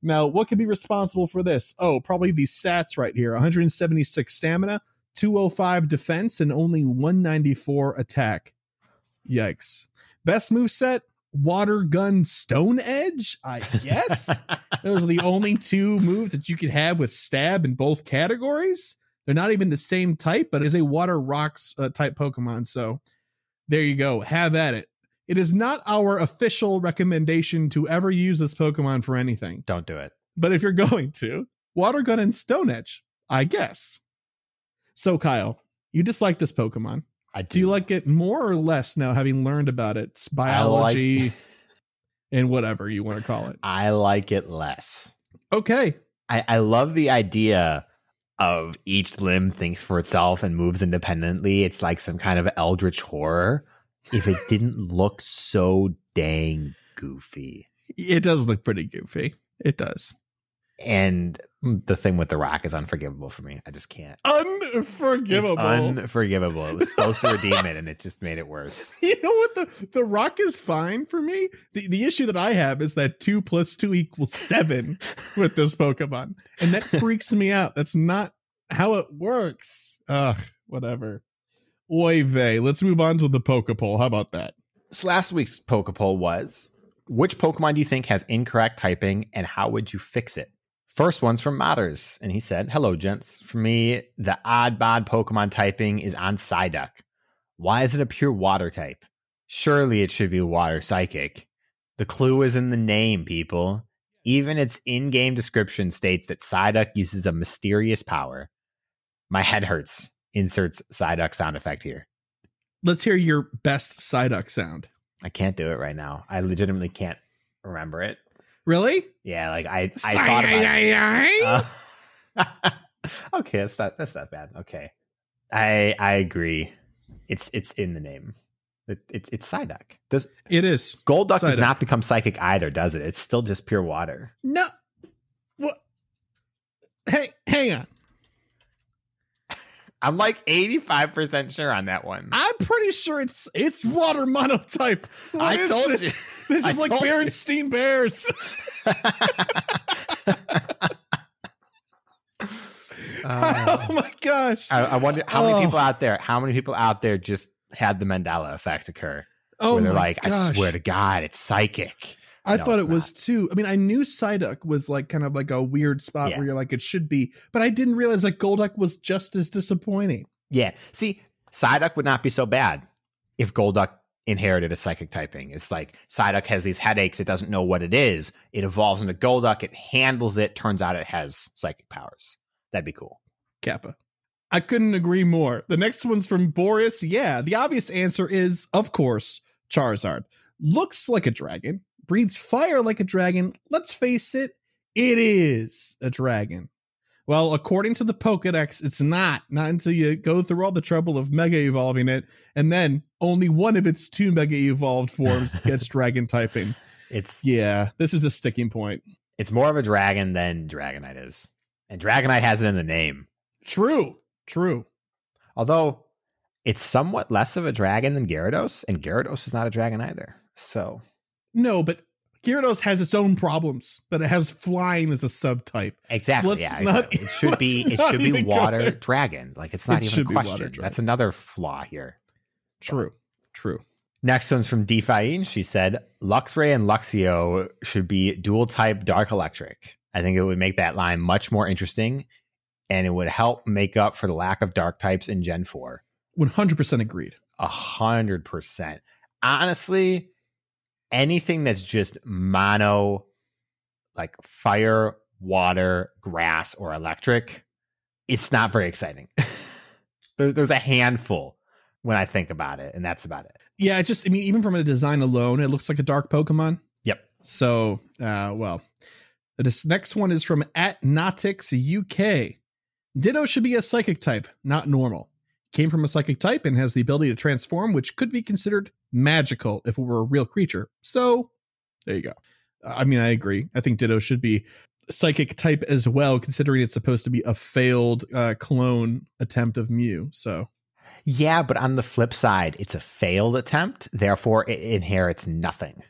Now, what could be responsible for this? Oh, probably these stats right here. 176 stamina, 205 defense, and only 194 attack. Yikes. Best moveset, Water Gun Stone Edge, I guess. Those are the only two moves that you could have with stab in both categories. They're not even the same type, but it's a Water Rocks type Pokemon, so... There you go. Have at it. It is not our official recommendation to ever use this Pokemon for anything. Don't do it. But if you're going to, Water Gun and Stone Edge, I guess. So, Kyle, you dislike this Pokemon. I do. Do you like it more or less now, having learned about its biology and whatever you want to call it? I like it less. Okay. I love the idea of each limb thinks for itself and moves independently. It's like some kind of eldritch horror. If it didn't look so dang goofy. It does look pretty goofy. It does. And the thing with the rock is unforgivable for me. I just can't. Unforgivable. It's unforgivable. It was supposed to redeem it, and it just made it worse. You know what? The rock is fine for me. The issue that I have is that 2 + 2 = 7 with this Pokemon. And that freaks me out. That's not how it works. Ugh, whatever. Oy vey. Let's move on to the Pokepoll. How about that? So last week's Pokepoll was, which Pokemon do you think has incorrect typing, and how would you fix it? First one's from Modders, and he said, hello, gents. For me, the odd-bod Pokemon typing is on Psyduck. Why is it a pure water type? Surely it should be water psychic. The clue is in the name, people. Even its in-game description states that Psyduck uses a mysterious power. My head hurts. Inserts Psyduck sound effect here. Let's hear your best Psyduck sound. I can't do it right now. I legitimately can't remember it. Really? Yeah, like I thought about it. Okay, that's not bad. Okay, I agree. It's in the name. It's Psyduck. It is. Golduck Psyduck does not become psychic either, does it? It's still just pure water. No. What? Hey, hang on. I'm like 85% sure on that one. I'm pretty sure it's water monotype. I told this? You. This is like Berenstain Bears. Oh my gosh. I wonder how many people out there just had the Mandela effect occur. Oh, where they're like, gosh. I swear to God, it's psychic. I thought it was too. I mean, I knew Psyduck was like kind of like a weird spot where you're like, it should be, but I didn't realize like Golduck was just as disappointing. Yeah. See, Psyduck would not be so bad if Golduck inherited a psychic typing. It's like Psyduck has these headaches. It doesn't know what it is. It evolves into Golduck. It handles it. Turns out it has psychic powers. That'd be cool. Kappa. I couldn't agree more. The next one's from Boris. Yeah. The obvious answer is, of course, Charizard. Looks like a dragon. Breathes fire like a dragon. Let's face it, it is a dragon. Well, according to the Pokedex, it's not. Not until you go through all the trouble of mega evolving it, and then only one of its two mega evolved forms gets dragon typing. This is a sticking point. It's more of a dragon than Dragonite is. And Dragonite has it in the name. True. True. Although it's somewhat less of a dragon than Gyarados, and Gyarados is not a dragon either. So no, but Gyarados has its own problems that it has flying as a subtype. Exactly. So yeah, exactly. It should be water dragon. Like it's not even a question. That's another flaw here. True. But. True. Next one's from DPhiE250. She said Luxray and Luxio should be dual type dark electric. I think it would make that line much more interesting, and it would help make up for the lack of dark types in Gen 4. 100% agreed. 100%. Honestly, anything that's just mono, like fire, water, grass, or electric, it's not very exciting. There's a handful when I think about it, and that's about it. Yeah, it just, I mean, even from a design alone, it looks like a dark Pokemon. Yep. So, well, this next one is from @Nautix UK. Ditto should be a psychic type, not normal. Came from a psychic type and has the ability to transform, which could be considered magical if it were a real creature. So there you go. I mean, I agree. I think Ditto should be psychic type as well, considering it's supposed to be a failed clone attempt of Mew. So yeah, but on the flip side, it's a failed attempt. Therefore, it inherits nothing.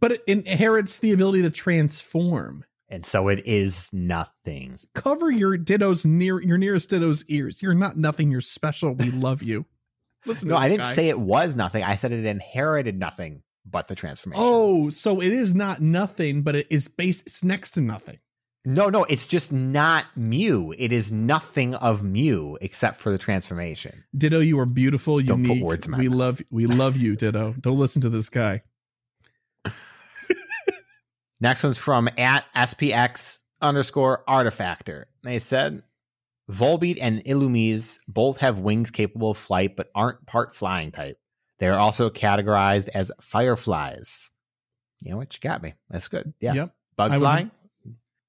But it inherits the ability to transform. And so it is nothing. Cover your Ditto's your nearest Ditto's ears. You're not nothing. You're special. We love you. Listen. No, I didn't say it was nothing. I said it inherited nothing but the transformation. Oh, so it is not nothing, but it is based. It's next to nothing. No, it's just not Mew. It is nothing of Mew except for the transformation. Ditto, you are beautiful. Don't unique. Put words in my mouth. We love you, Ditto. Don't listen to this guy. Next one's from @SPX_Artifactor. They said, Volbeat and Illumise both have wings capable of flight, but aren't part flying type. They are also categorized as fireflies. You know what? You got me. That's good. Yeah. Yep. Bug flying?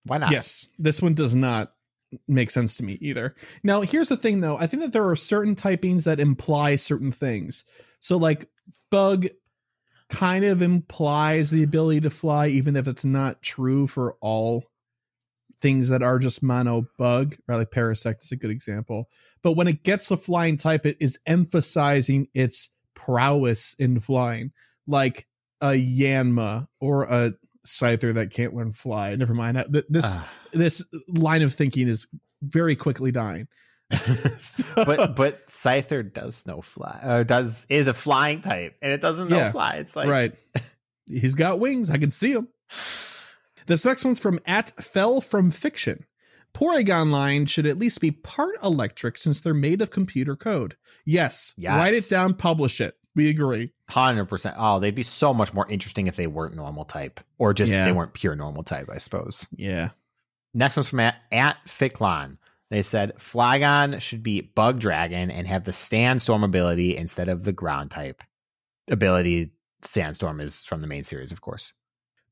Why not? Yes. This one does not make sense to me either. Now, here's the thing, though. I think that there are certain typings that imply certain things. So like bug kind of implies the ability to fly, even if it's not true for all things that are just mono bug. Like Parasect is a good example. But when it gets a flying type, it is emphasizing its prowess in flying, like a Yanma or a Scyther that can't learn fly. Never mind. This line of thinking is very quickly dying. So. But Scyther does know fly, is a flying type, and it doesn't know fly. It's like right, he's got wings. I can see him. This next one's from @FellFromFiction. Porygon line should at least be part electric since they're made of computer code. Yes. Write it down, publish it. We agree. 100%. Oh, they'd be so much more interesting if they weren't normal type, or just they weren't pure normal type, I suppose. Yeah. Next one's from @Ficklon. They said Flygon should be bug dragon and have the Sandstorm ability instead of the ground type ability. Sandstorm is from the main series, of course.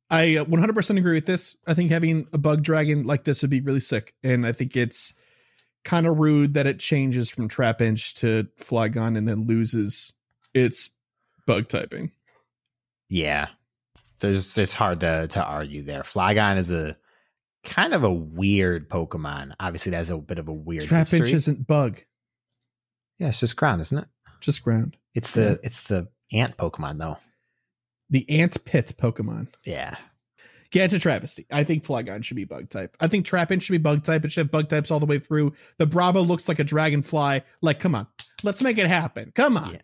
I 100% agree with this. I think having a bug dragon like this would be really sick. And I think it's kind of rude that it changes from Trapinch to Flygon and then loses its bug typing. Yeah, it's hard to argue there. Flygon is a kind of a weird Pokemon. Obviously, that's a bit of a weird Trapinch history. Isn't bug. Yeah, it's just ground, isn't it? Just ground. It's the ant Pokemon, though. The ant pit Pokemon. Yeah, it's a travesty. I think Flygon should be bug type. I think Trapinch should be bug type. It should have bug types all the way through. The Bravo looks like a dragonfly. Like, come on. Let's make it happen. Come on. Yeah.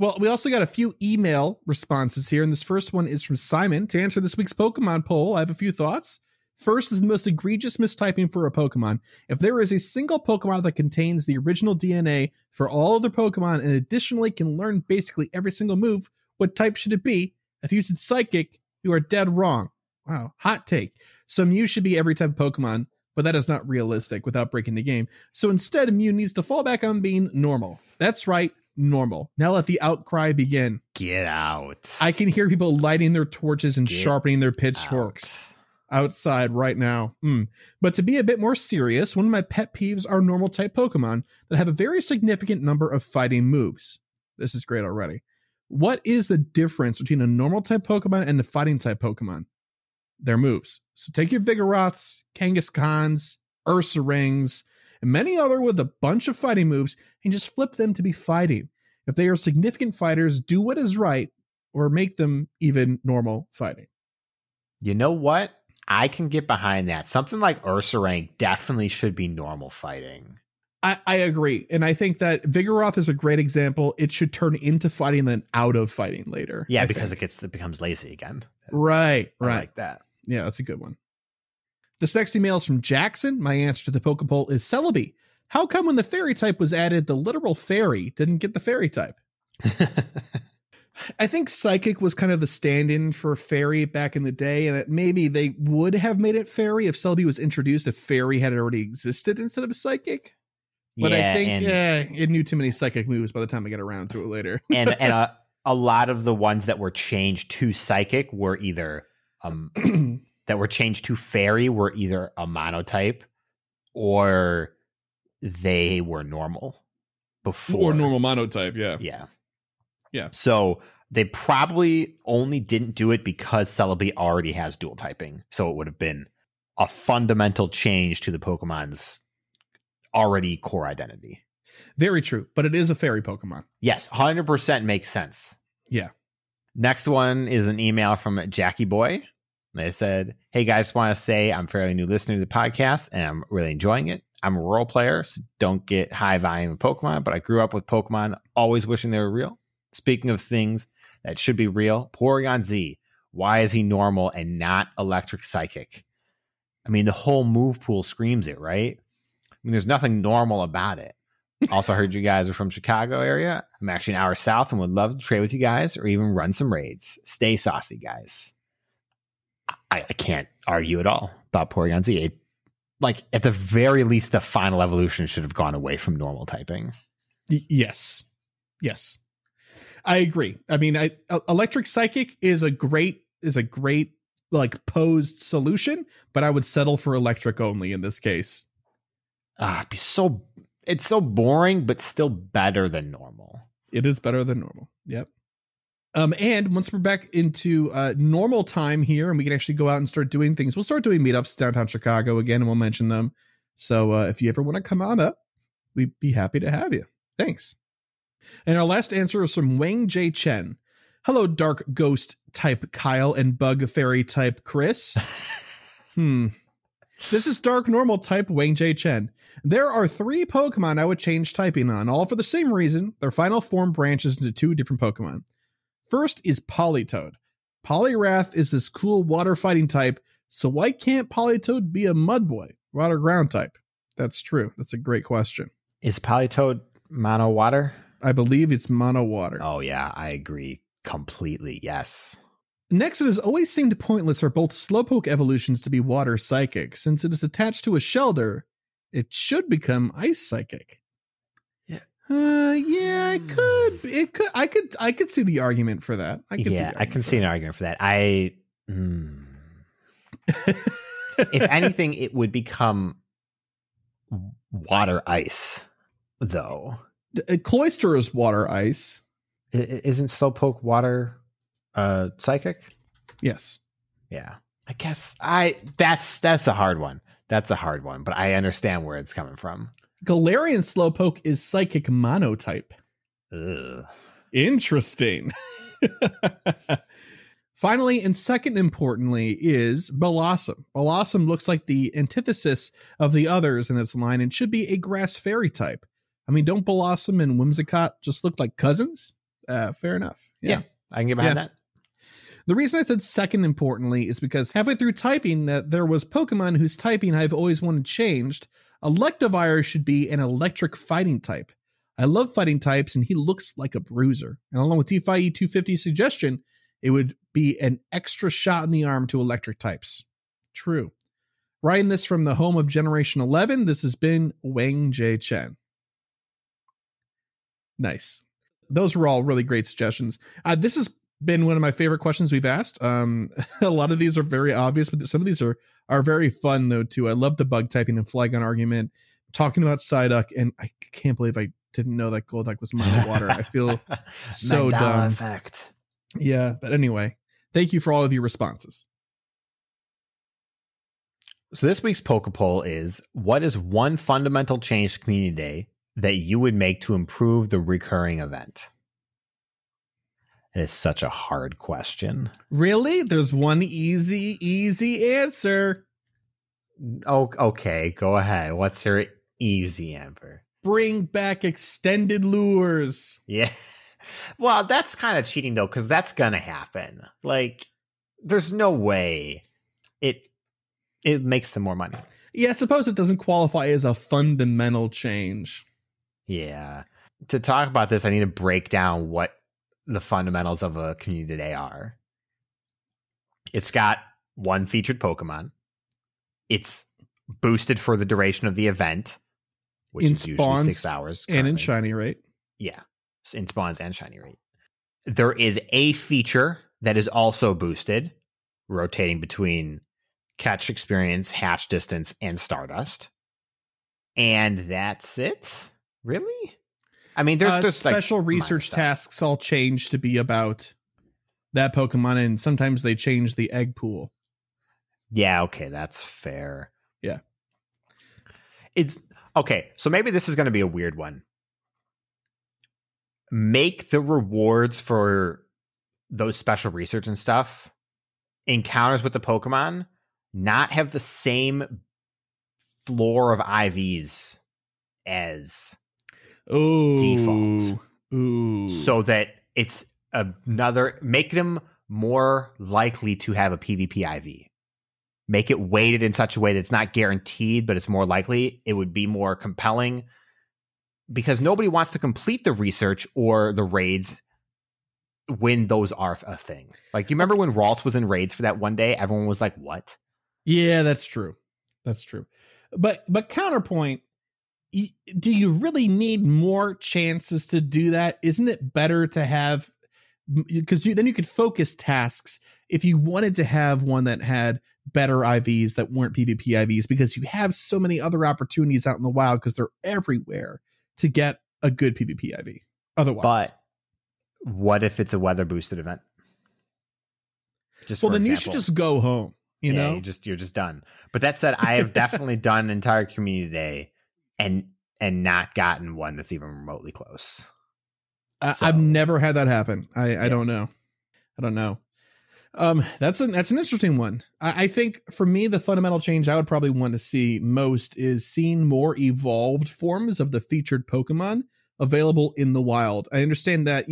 Well, we also got a few email responses here, and this first one is from Simon. To answer this week's Pokemon poll, I have a few thoughts. First is the most egregious mistyping for a Pokemon. If there is a single Pokemon that contains the original DNA for all other Pokemon and additionally can learn basically every single move, what type should it be? If you said psychic, you are dead wrong. Wow, hot take. So Mew should be every type of Pokemon, but that is not realistic without breaking the game. So instead, Mew needs to fall back on being normal. That's right. Normal. Now let the outcry begin. Get out. I can hear people lighting their torches and sharpening their pitchforks outside right now. But to be a bit more serious, one of my pet peeves are normal type Pokemon that have a very significant number of fighting moves. This is great already. What is the difference between a normal type Pokemon and a fighting type Pokemon? Their moves. So take your Vigoroths, Kangaskhan's, Ursaring's, and many other with a bunch of fighting moves and just flip them to be fighting. If they are significant fighters, do what is right or make them even normal fighting. You know what? I can get behind that. Something like Ursaring definitely should be normal fighting. I agree. And I think that Vigoroth is a great example. It should turn into fighting, then out of fighting later. Yeah, because it becomes lazy again. Right. I like that. Yeah, that's a good one. This next email is from Jackson. My answer to the Pokepoll is Celebi. How come when the fairy type was added, the literal fairy didn't get the fairy type? I think Psychic was kind of the stand-in for Fairy back in the day, and that maybe they would have made it Fairy if Celebi was introduced, if Fairy had already existed instead of Psychic. But yeah, I think it knew too many Psychic moves by the time I get around to it later. and a lot of the ones that were changed to Psychic were either that were changed to Fairy were either a monotype or they were normal before. Or normal monotype, yeah. Yeah. Yeah. So they probably only didn't do it because Celebi already has dual typing. So it would have been a fundamental change to the Pokemon's already core identity. Very true. But it is a fairy Pokemon. Yes. 100% makes sense. Yeah. Next one is an email from Jackie Boy. They said, hey guys, want to say I'm fairly new listener to the podcast and I'm really enjoying it. I'm a role player, so don't get high volume of Pokemon, but I grew up with Pokemon, always wishing they were real. Speaking of things that should be real, Porygon Z. Why is he normal and not electric psychic? I mean, the whole move pool screams it, right? I mean, there's nothing normal about it. Also heard you guys are from Chicago area. I'm actually an hour south and would love to trade with you guys or even run some raids. Stay saucy, guys. I can't argue at all about Porygon Z. Like, at the very least, the final evolution should have gone away from normal typing. Yes. I agree. I mean, electric psychic is a great like posed solution, but I would settle for electric only in this case. It's so boring, but still better than normal. It is better than normal. Yep. And once we're back into normal time here and we can actually go out and start doing things, we'll start doing meetups downtown Chicago again, and we'll mention them. So if you ever want to come on up, we'd be happy to have you. Thanks. And our last answer is from Wang J. Chen. Hello, Dark Ghost type Kyle and Bug Fairy type Chris. This is Dark Normal type Wang J. Chen. There are three Pokemon I would change typing on, all for the same reason. Their final form branches into two different Pokemon. First is Politoed. Poliwrath is this cool water fighting type, so why can't Politoed be a mud boy, water ground type? That's true. That's a great question. Is Politoed mono water? I believe it's mono water. Oh, yeah, I agree completely. Yes. Next, it has always seemed pointless for both Slowpoke evolutions to be water psychic. Since it is attached to a shelter, it should become ice psychic. Yeah. I could see the argument for that. I can see an argument for that. If anything, it would become water ice, though. Cloyster is water ice. Isn't Slowpoke water psychic? Yes. Yeah. I guess that's a hard one. That's a hard one, but I understand where it's coming from. Galarian Slowpoke is psychic monotype. Ugh. Interesting. Finally, and second importantly, is Blossom. Blossom looks like the antithesis of the others in its line and should be a grass fairy type. I mean, don't Blossom and Whimsicott just look like cousins? Fair enough. Yeah, I can get behind that. The reason I said second importantly is because halfway through typing that there was Pokemon whose typing I've always wanted changed. Electivire should be an electric fighting type. I love fighting types, and he looks like a bruiser. And along with DPhiE250's suggestion, it would be an extra shot in the arm to electric types. True. Writing this from the home of Generation 11, this has been Wang J. Chen. Nice. Those were all really great suggestions. This has been one of my favorite questions we've asked. A lot of these are very obvious, but some of these are very fun, though, too. I love the bug typing and Flygon argument, talking about Psyduck, and I can't believe I didn't know that Golduck was mild water. I feel so dumb. Effect. Yeah, but anyway, thank you for all of your responses. So this week's Poke Poll is, what is one fundamental change to Community Day that you would make to improve the recurring event? It is such a hard question. Really? There's one easy answer. Oh, okay, go ahead. What's your easy answer? Bring back extended lures. Yeah. Well, that's kind of cheating, though, because that's going to happen. Like, there's no way it makes them more money. Yeah, I suppose it doesn't qualify as a fundamental change. Yeah. To talk about this, I need to break down what the fundamentals of a Community Day are. It's got one featured Pokemon. It's boosted for the duration of the event, which in is spawns usually 6 hours. Currently. And in shiny rate. Yeah. In spawns and shiny rate. There is a feature that is also boosted, rotating between catch experience, hatch distance, and Stardust. And that's it? Really? I mean, there's special research tasks all change to be about that Pokemon, and sometimes they change the egg pool. Yeah, okay, that's fair. Yeah. It's okay, so maybe this is going to be a weird one. Make the rewards for those special research and stuff, encounters with the Pokemon, not have the same floor of IVs as default. Ooh. So that it's make them more likely to have a PvP IV. Make it weighted in such a way that it's not guaranteed, but it's more likely. It would be more compelling because nobody wants to complete the research or the raids when those are a thing. Like, you remember when Ralts was in raids for that one day? Everyone was like, what? Yeah, that's true. That's true. But counterpoint, do you really need more chances to do that? Isn't it better to have, because then you could focus tasks if you wanted to have one that had better IVs that weren't PvP IVs, because you have so many other opportunities out in the wild because they're everywhere to get a good PvP IV otherwise. But what if it's a weather boosted event? Just well, then example. You should just go home, you know? You're just done. But that said, I have definitely done an entire Community Day and not gotten one that's even remotely close. I've never had that happen. I don't know. I don't know. That's an interesting one. I think for me, the fundamental change I would probably want to see most is seeing more evolved forms of the featured Pokemon available in the wild. I understand that,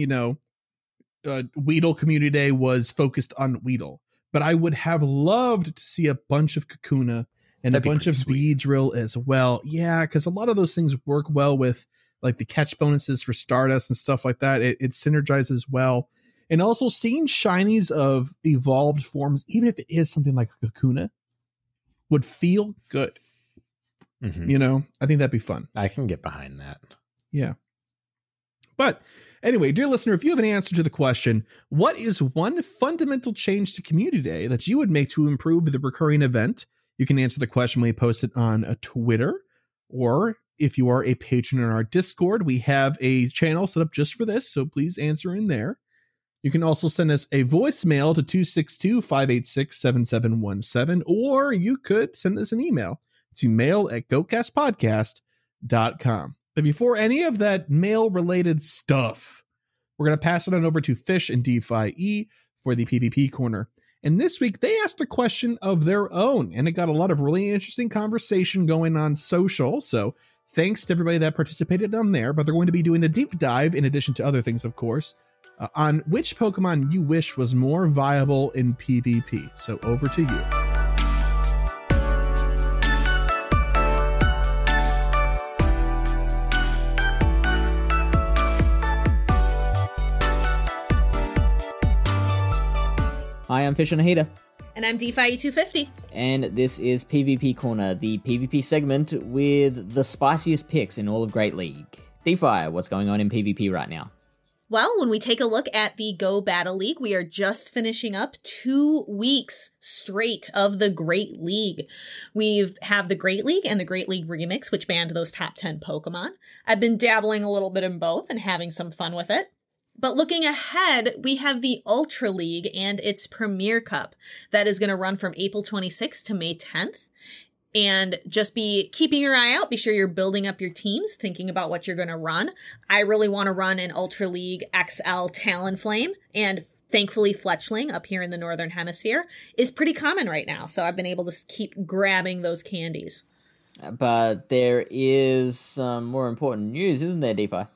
Weedle Community Day was focused on Weedle, but I would have loved to see a bunch of Kakuna and a bunch of Beedrill as well. Yeah, because a lot of those things work well with like the catch bonuses for Stardust and stuff like that. It synergizes well. And also seeing shinies of evolved forms, even if it is something like a Kakuna, would feel good. Mm-hmm. I think that'd be fun. I can get behind that. Yeah. But anyway, dear listener, if you have an answer to the question, what is one fundamental change to Community Day that you would make to improve the recurring event? You can answer the question when we post it on Twitter, or if you are a patron in our Discord, we have a channel set up just for this. So please answer in there. You can also send us a voicemail to 262-586-7717, or you could send us an email to mail@gocastpodcast.com. But before any of that mail-related stuff, we're going to pass it on over to Fish and DPhiE for the PvP corner. And this week, they asked a question of their own, and it got a lot of really interesting conversation going on social, so thanks to everybody that participated on there. But they're going to be doing a deep dive, in addition to other things, of course, on which Pokemon you wish was more viable in PvP. So over to you. Hi, I'm FishonaHeater. And I'm DPhiE250. And this is PvP Corner, the PvP segment with the spiciest picks in all of Great League. DPhiE, what's going on in PvP right now? Well, when we take a look at the Go Battle League, we are just finishing up 2 weeks straight of the Great League. We have the Great League and the Great League Remix, which banned those top 10 Pokemon. I've been dabbling a little bit in both and having some fun with it. But looking ahead, we have the Ultra League and its Premier Cup. That is going to run from April 26th to May 10th. And just be keeping your eye out. Be sure you're building up your teams, thinking about what you're going to run. I really want to run an Ultra League XL Talonflame. And thankfully, Fletchling up here in the Northern Hemisphere is pretty common right now. So I've been able to keep grabbing those candies. But there is some more important news, isn't there, DPhiE?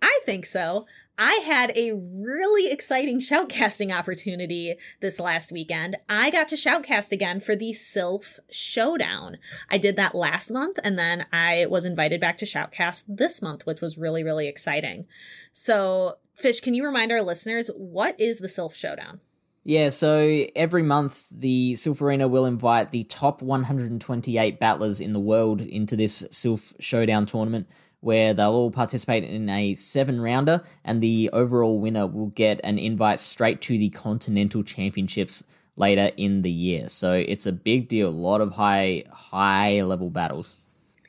I think so. I had a really exciting shoutcasting opportunity this last weekend. I got to shoutcast again for the Silph Showdown. I did that last month, and then I was invited back to shoutcast this month, which was really, really exciting. So, Fish, can you remind our listeners, what is the Silph Showdown? Yeah, so every month the Silph Arena will invite the top 128 battlers in the world into this Silph Showdown tournament, where they'll all participate in a 7-rounder, and the overall winner will get an invite straight to the Continental Championships later in the year. So it's a big deal, a lot of high-level battles.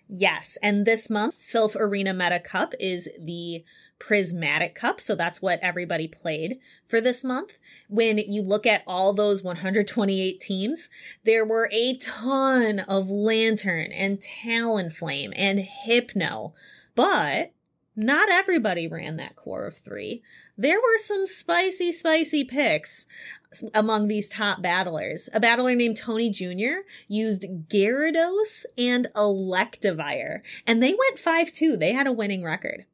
Yes, and this month, Silph Arena Meta Cup is the Prismatic Cup, so that's what everybody played for this month. When you look at all those 128 teams, there were a ton of Lantern and Talonflame and Hypno. But not everybody ran that core of three. There were some spicy, spicy picks among these top battlers. A battler named Tony Jr. used Gyarados and Electivire, and they went 5-2. They had a winning record.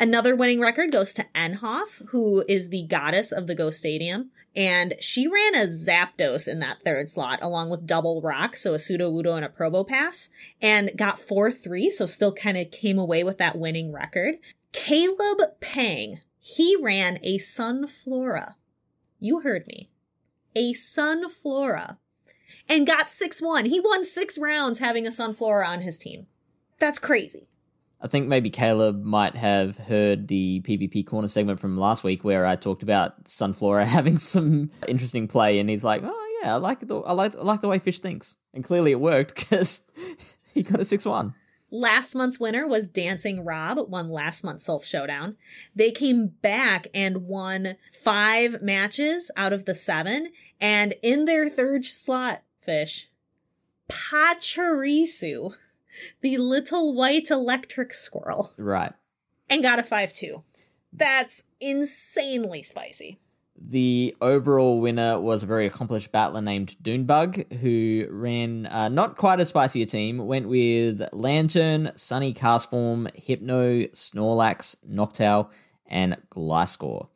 Another winning record goes to Enhoff, who is the goddess of the Go Stadium, and she ran a Zapdos in that third slot, along with double rock, so a Sudowoodo and a Probopass, and got 4-3, so still kind of came away with that winning record. Caleb Pang, he ran a Sunflora. You heard me. A Sunflora. And got 6-1. He won 6 rounds having a Sunflora on his team. That's crazy. I think maybe Caleb might have heard the PvP Corner segment from last week where I talked about Sunflora having some interesting play, and he's like, "Oh yeah, I like the way Fish thinks," and clearly it worked because he got a 6-1. Last month's winner was Dancing Rob, won last month's Silph Showdown. They came back and won 5 matches out of the 7, and in their third slot, Fish, Pachirisu, the little white electric squirrel. Right. And got a 5-2. That's insanely spicy. The overall winner was a very accomplished battler named Dunebug, who ran not quite as spicy a team, went with Lantern, Sunny Castform, Hypno, Snorlax, Noctowl, and Gliscor.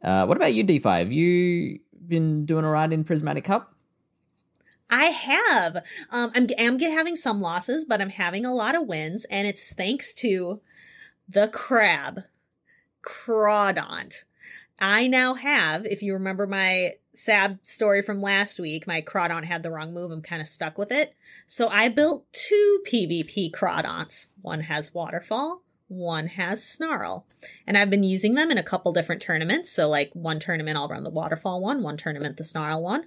What about you, DPhiE? Have you been doing all right in Prismatic Cup? I have. I'm having some losses, but I'm having a lot of wins, and it's thanks to the crab, Crawdont. I now have, if you remember my sad story from last week, my Crawdont had the wrong move. I'm kind of stuck with it. So I built 2 PvP Crawdonts. One has Waterfall, one has Snarl. And I've been using them in a couple different tournaments. So like one tournament, I'll run the Waterfall one tournament, the Snarl one.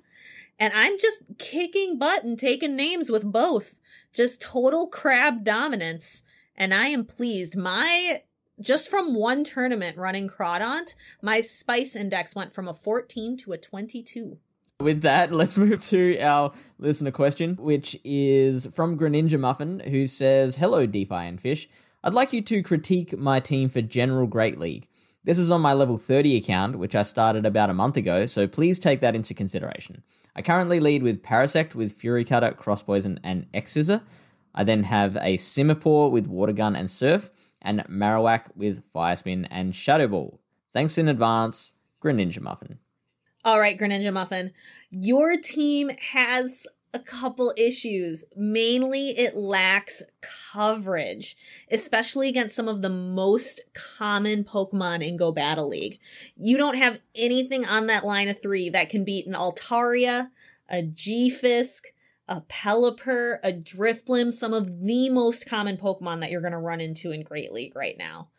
And I'm just kicking butt and taking names with both. Just total crab dominance. And I am pleased. Just from one tournament running Crawdont, my spice index went from a 14 to a 22. With that, let's move to our listener question, which is from Greninja Muffin, who says, "Hello, DPhiE and Fish. I'd like you to critique my team for General Great League. This is on my level 30 account, which I started about a month ago, so please take that into consideration. I currently lead with Parasect, with Fury Cutter, Cross Poison, and Exezzor. I then have a Simipour with Water Gun and Surf, and Marowak with Fire Spin and Shadow Ball. Thanks in advance, Greninja Muffin." All right, Greninja Muffin. Your team has a couple issues. Mainly, it lacks coverage, especially against some of the most common Pokemon in Go Battle League. You don't have anything on that line of 3 that can beat an Altaria, a G-Fisk, a Pelipper, a Drifblim, some of the most common Pokemon that you're going to run into in Great League right now.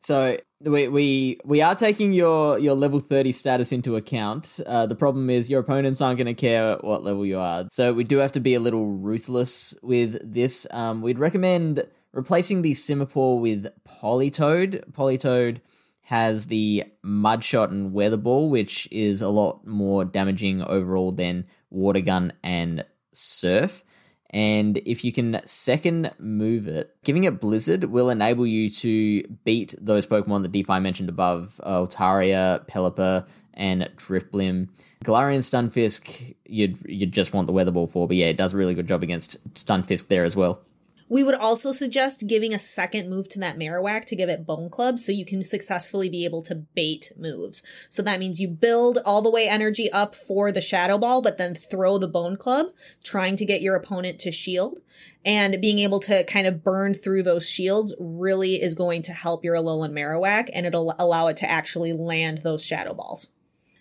So we are taking your level 30 status into account. The problem is your opponents aren't going to care what level you are. So we do have to be a little ruthless with this. We'd recommend replacing the Simipour with Politoed. Politoed has the Mud Shot and Weather Ball, which is a lot more damaging overall than Water Gun and Surf. And if you can second move it, giving it Blizzard will enable you to beat those Pokemon that DPhiE mentioned above, Altaria, Pelipper, and Drifblim. Galarian Stunfisk, you'd just want the Weather Ball for, but yeah, it does a really good job against Stunfisk there as well. We would also suggest giving a second move to that Marowak to give it Bone Club so you can successfully be able to bait moves. So that means you build all the way energy up for the Shadow Ball, but then throw the Bone Club, trying to get your opponent to shield. And being able to kind of burn through those shields really is going to help your Alolan Marowak, and it'll allow it to actually land those Shadow Balls.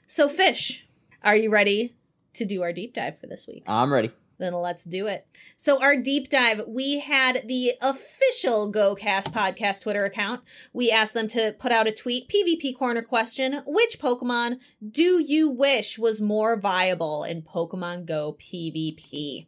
So Fish, are you ready to do our deep dive for this week? I'm ready. Then let's do it. So our deep dive, we had the official GoCast podcast Twitter account. We asked them to put out a tweet, PvP Corner question, which Pokemon do you wish was more viable in Pokemon Go PvP?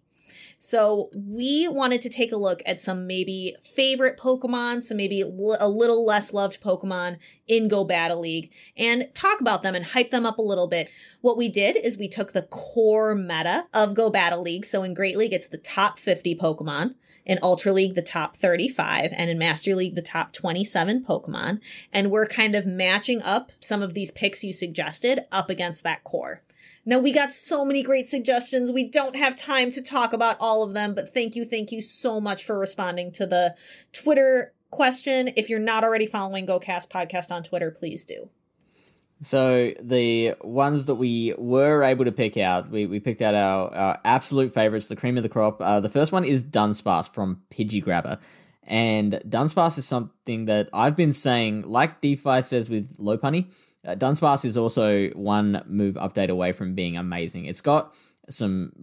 So we wanted to take a look at some maybe favorite Pokemon, some maybe a little less loved Pokemon in Go Battle League, and talk about them and hype them up a little bit. What we did is we took the core meta of Go Battle League. So in Great League, it's the top 50 Pokemon. In Ultra League, the top 35, and in Master League, the top 27 Pokemon. And we're kind of matching up some of these picks you suggested up against that core. Now, we got so many great suggestions. We don't have time to talk about all of them, but thank you so much for responding to the Twitter question. If you're not already following GoCast Podcast on Twitter, please do. So the ones that we were able to pick out, we picked out our absolute favorites, the cream of the crop. The first one is Dunsparce from Pidgegrabber. And Dunsparce is something that I've been saying, like DPhiE says with Lopunny, Dunsparce is also one move update away from being amazing. It's got some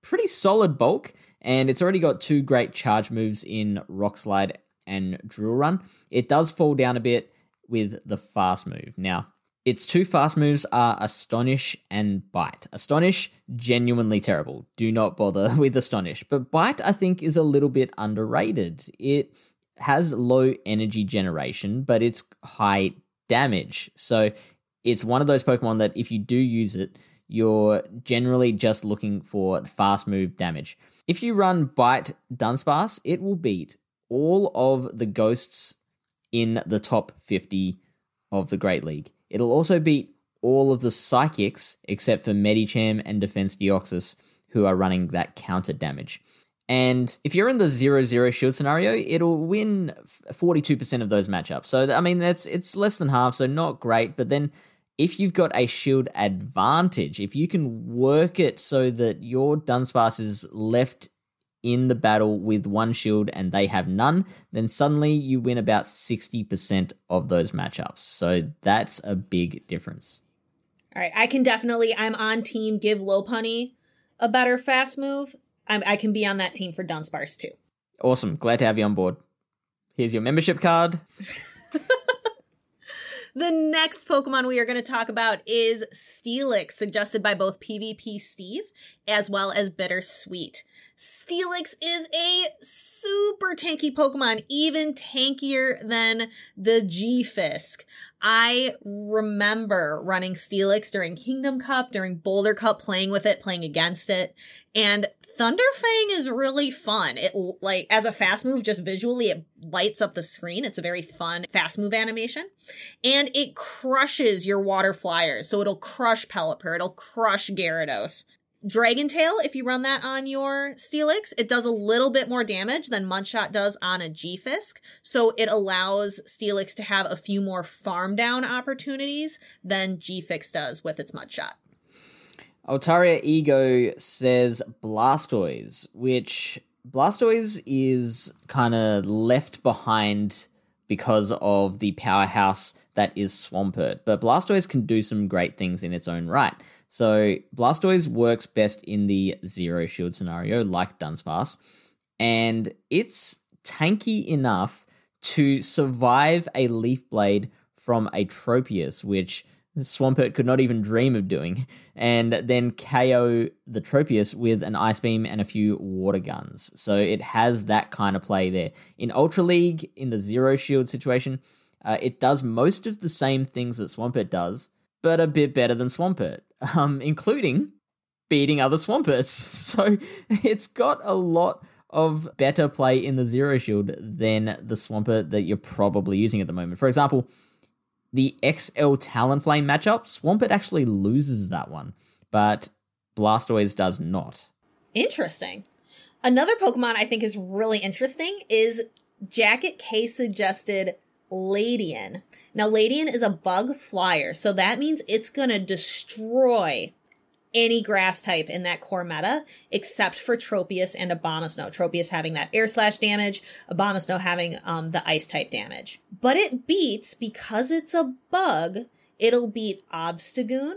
pretty solid bulk, and it's already got two great charge moves in Rock Slide and Drill Run. It does fall down a bit with the fast move. Now, its two fast moves are Astonish and Bite. Astonish, genuinely terrible. Do not bother with Astonish. But Bite, I think, is a little bit underrated. It has low energy generation, but it's high damage. So it's one of those Pokemon that if you do use it, you're generally just looking for fast move damage. If you run Bite Dunsparce, it will beat all of the ghosts in the top 50 of the Great League. It'll also beat all of the Psychics except for Medicham and Defense Deoxys, who are running that counter damage. And if you're in the 0-0 shield scenario, it'll win 42% of those matchups. So, I mean, it's less than half, so not great. But then if you've got a shield advantage, if you can work it so that your Dunsparce is left in the battle with one shield and they have none, then suddenly you win about 60% of those matchups. So that's a big difference. All right, I'm on team give Lopunny a better fast move. I can be on that team for Dunsparce too. Awesome. Glad to have you on board. Here's your membership card. The next Pokemon we are going to talk about is Steelix, suggested by both PvP Steve as well as Bittersweet. Steelix is a super tanky Pokemon, even tankier than the G-Fisk. I remember running Steelix during Kingdom Cup, during Boulder Cup, playing with it, playing against it. And Thunderfang is really fun. It, like, as a fast move, just visually, it lights up the screen. It's a very fun fast move animation. And it crushes your water flyers. So it'll crush Pelipper. It'll crush Gyarados. Dragontail, if you run that on your Steelix, it does a little bit more damage than Mudshot does on a G-Fisk, so it allows Steelix to have a few more farm down opportunities than G-Fisk does with its Mudshot. Altaria Ego says Blastoise, which Blastoise is kind of left behind because of the powerhouse that is Swampert, but Blastoise can do some great things in its own right. So Blastoise works best in the 0 shield scenario, like Dunsparce, and it's tanky enough to survive a Leaf Blade from a Tropius, which Swampert could not even dream of doing, and then KO the Tropius with an Ice Beam and a few Water Guns. So it has that kind of play there. In Ultra League, in the Zero Shield situation, it does most of the same things that Swampert does, but a bit better than Swampert, including beating other Swamperts. So it's got a lot of better play in the Zero Shield than the Swampert that you're probably using at the moment. For example, the XL Talonflame matchup, Swampert actually loses that one, but Blastoise does not. Interesting. Another Pokemon I think is really interesting is Jacket K suggested Ladian. Now, Ladian is a bug flyer, so that means it's going to destroy any grass type in that core meta, except for Tropius and Abomasnow. Tropius having that Air Slash damage, Abomasnow having the Ice type damage. But it beats, because it's a bug, it'll beat Obstagoon,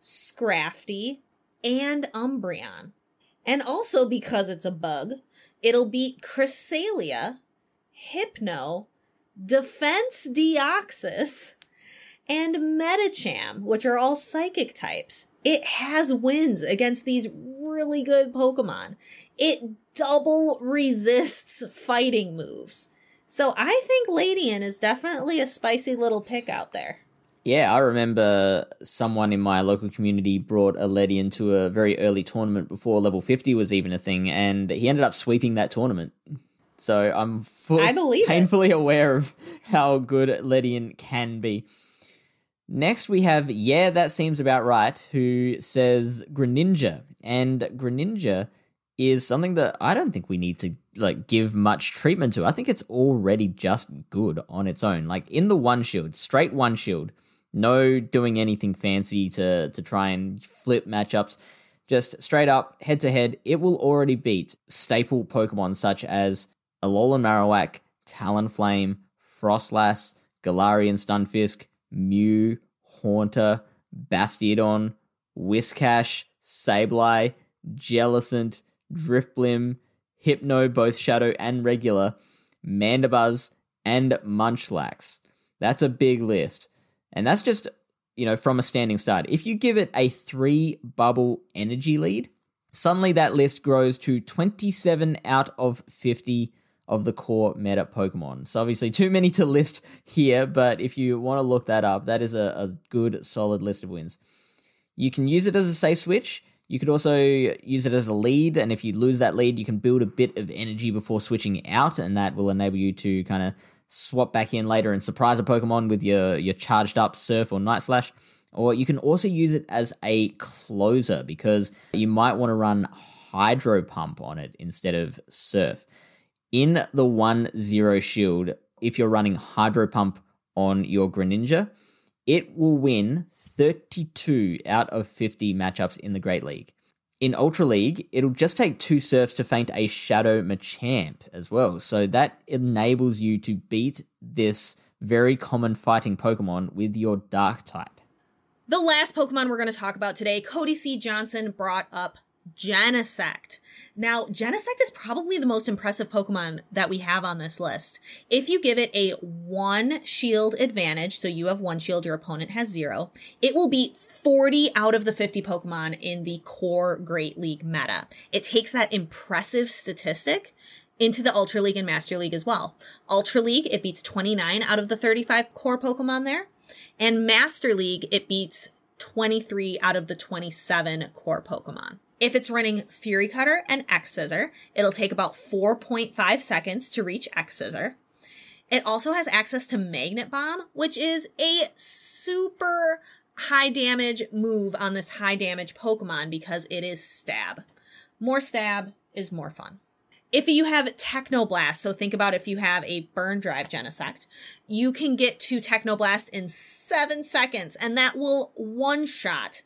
Scrafty, and Umbreon. And also because it's a bug, it'll beat Cresselia, Hypno, Defense Deoxys, and Medicham, which are all psychic types. It has wins against these really good Pokemon. It double resists fighting moves. So I think Ladian is definitely a spicy little pick out there. Yeah, I remember someone in my local community brought a Ledian to a very early tournament before level 50 was even a thing, and he ended up sweeping that tournament. So I'm painfully aware of how good Ledian can be. Next, we have Yeah, That Seems About Right, who says Greninja. And Greninja is something that I don't think we need to give much treatment to. I think it's already just good on its own. In the one shield, straight one shield, no doing anything fancy to try and flip matchups. Just straight up, head-to-head, it will already beat staple Pokemon such as Alolan Marowak, Talonflame, Frostlass, Galarian Stunfisk, Mew, Haunter, Bastiodon, Whiskash, Sableye, Jellicent, Drifblim, Hypno, both Shadow and Regular, Mandibuzz, and Munchlax. That's a big list. And that's just, from a standing start. If you give it a 3-bubble energy lead, suddenly that list grows to 27 out of 50 of the core meta Pokemon. So obviously too many to list here, but if you want to look that up, that is a good solid list of wins. You can use it as a safe switch. You could also use it as a lead, and if you lose that lead, you can build a bit of energy before switching out, and that will enable you to kind of swap back in later and surprise a Pokemon with your charged up Surf or Night Slash. Or you can also use it as a closer, because you might want to run Hydro Pump on it instead of Surf. In the 1-0 shield, if you're running Hydro Pump on your Greninja, it will win 32 out of 50 matchups in the Great League. In Ultra League, it'll just take 2 Surfs to faint a Shadow Machamp as well. So that enables you to beat this very common fighting Pokemon with your Dark type. The last Pokemon we're going to talk about today, Cody C. Johnson brought up Genesect. Now, Genesect is probably the most impressive Pokemon that we have on this list. If you give it a 1 shield advantage, so you have 1 shield, your opponent has 0, it will beat 40 out of the 50 Pokemon in the core Great League meta. It takes that impressive statistic into the Ultra League and Master League as well. Ultra League, it beats 29 out of the 35 core Pokemon there. And Master League, it beats 23 out of the 27 core Pokemon. If it's running Fury Cutter and X-Scissor, it'll take about 4.5 seconds to reach X-Scissor. It also has access to Magnet Bomb, which is a super high damage move on this high damage Pokemon because it is stab. More stab is more fun. If you have Technoblast, so think about if you have a Burn Drive Genesect, you can get to Technoblast in 7 seconds, and that will one-shot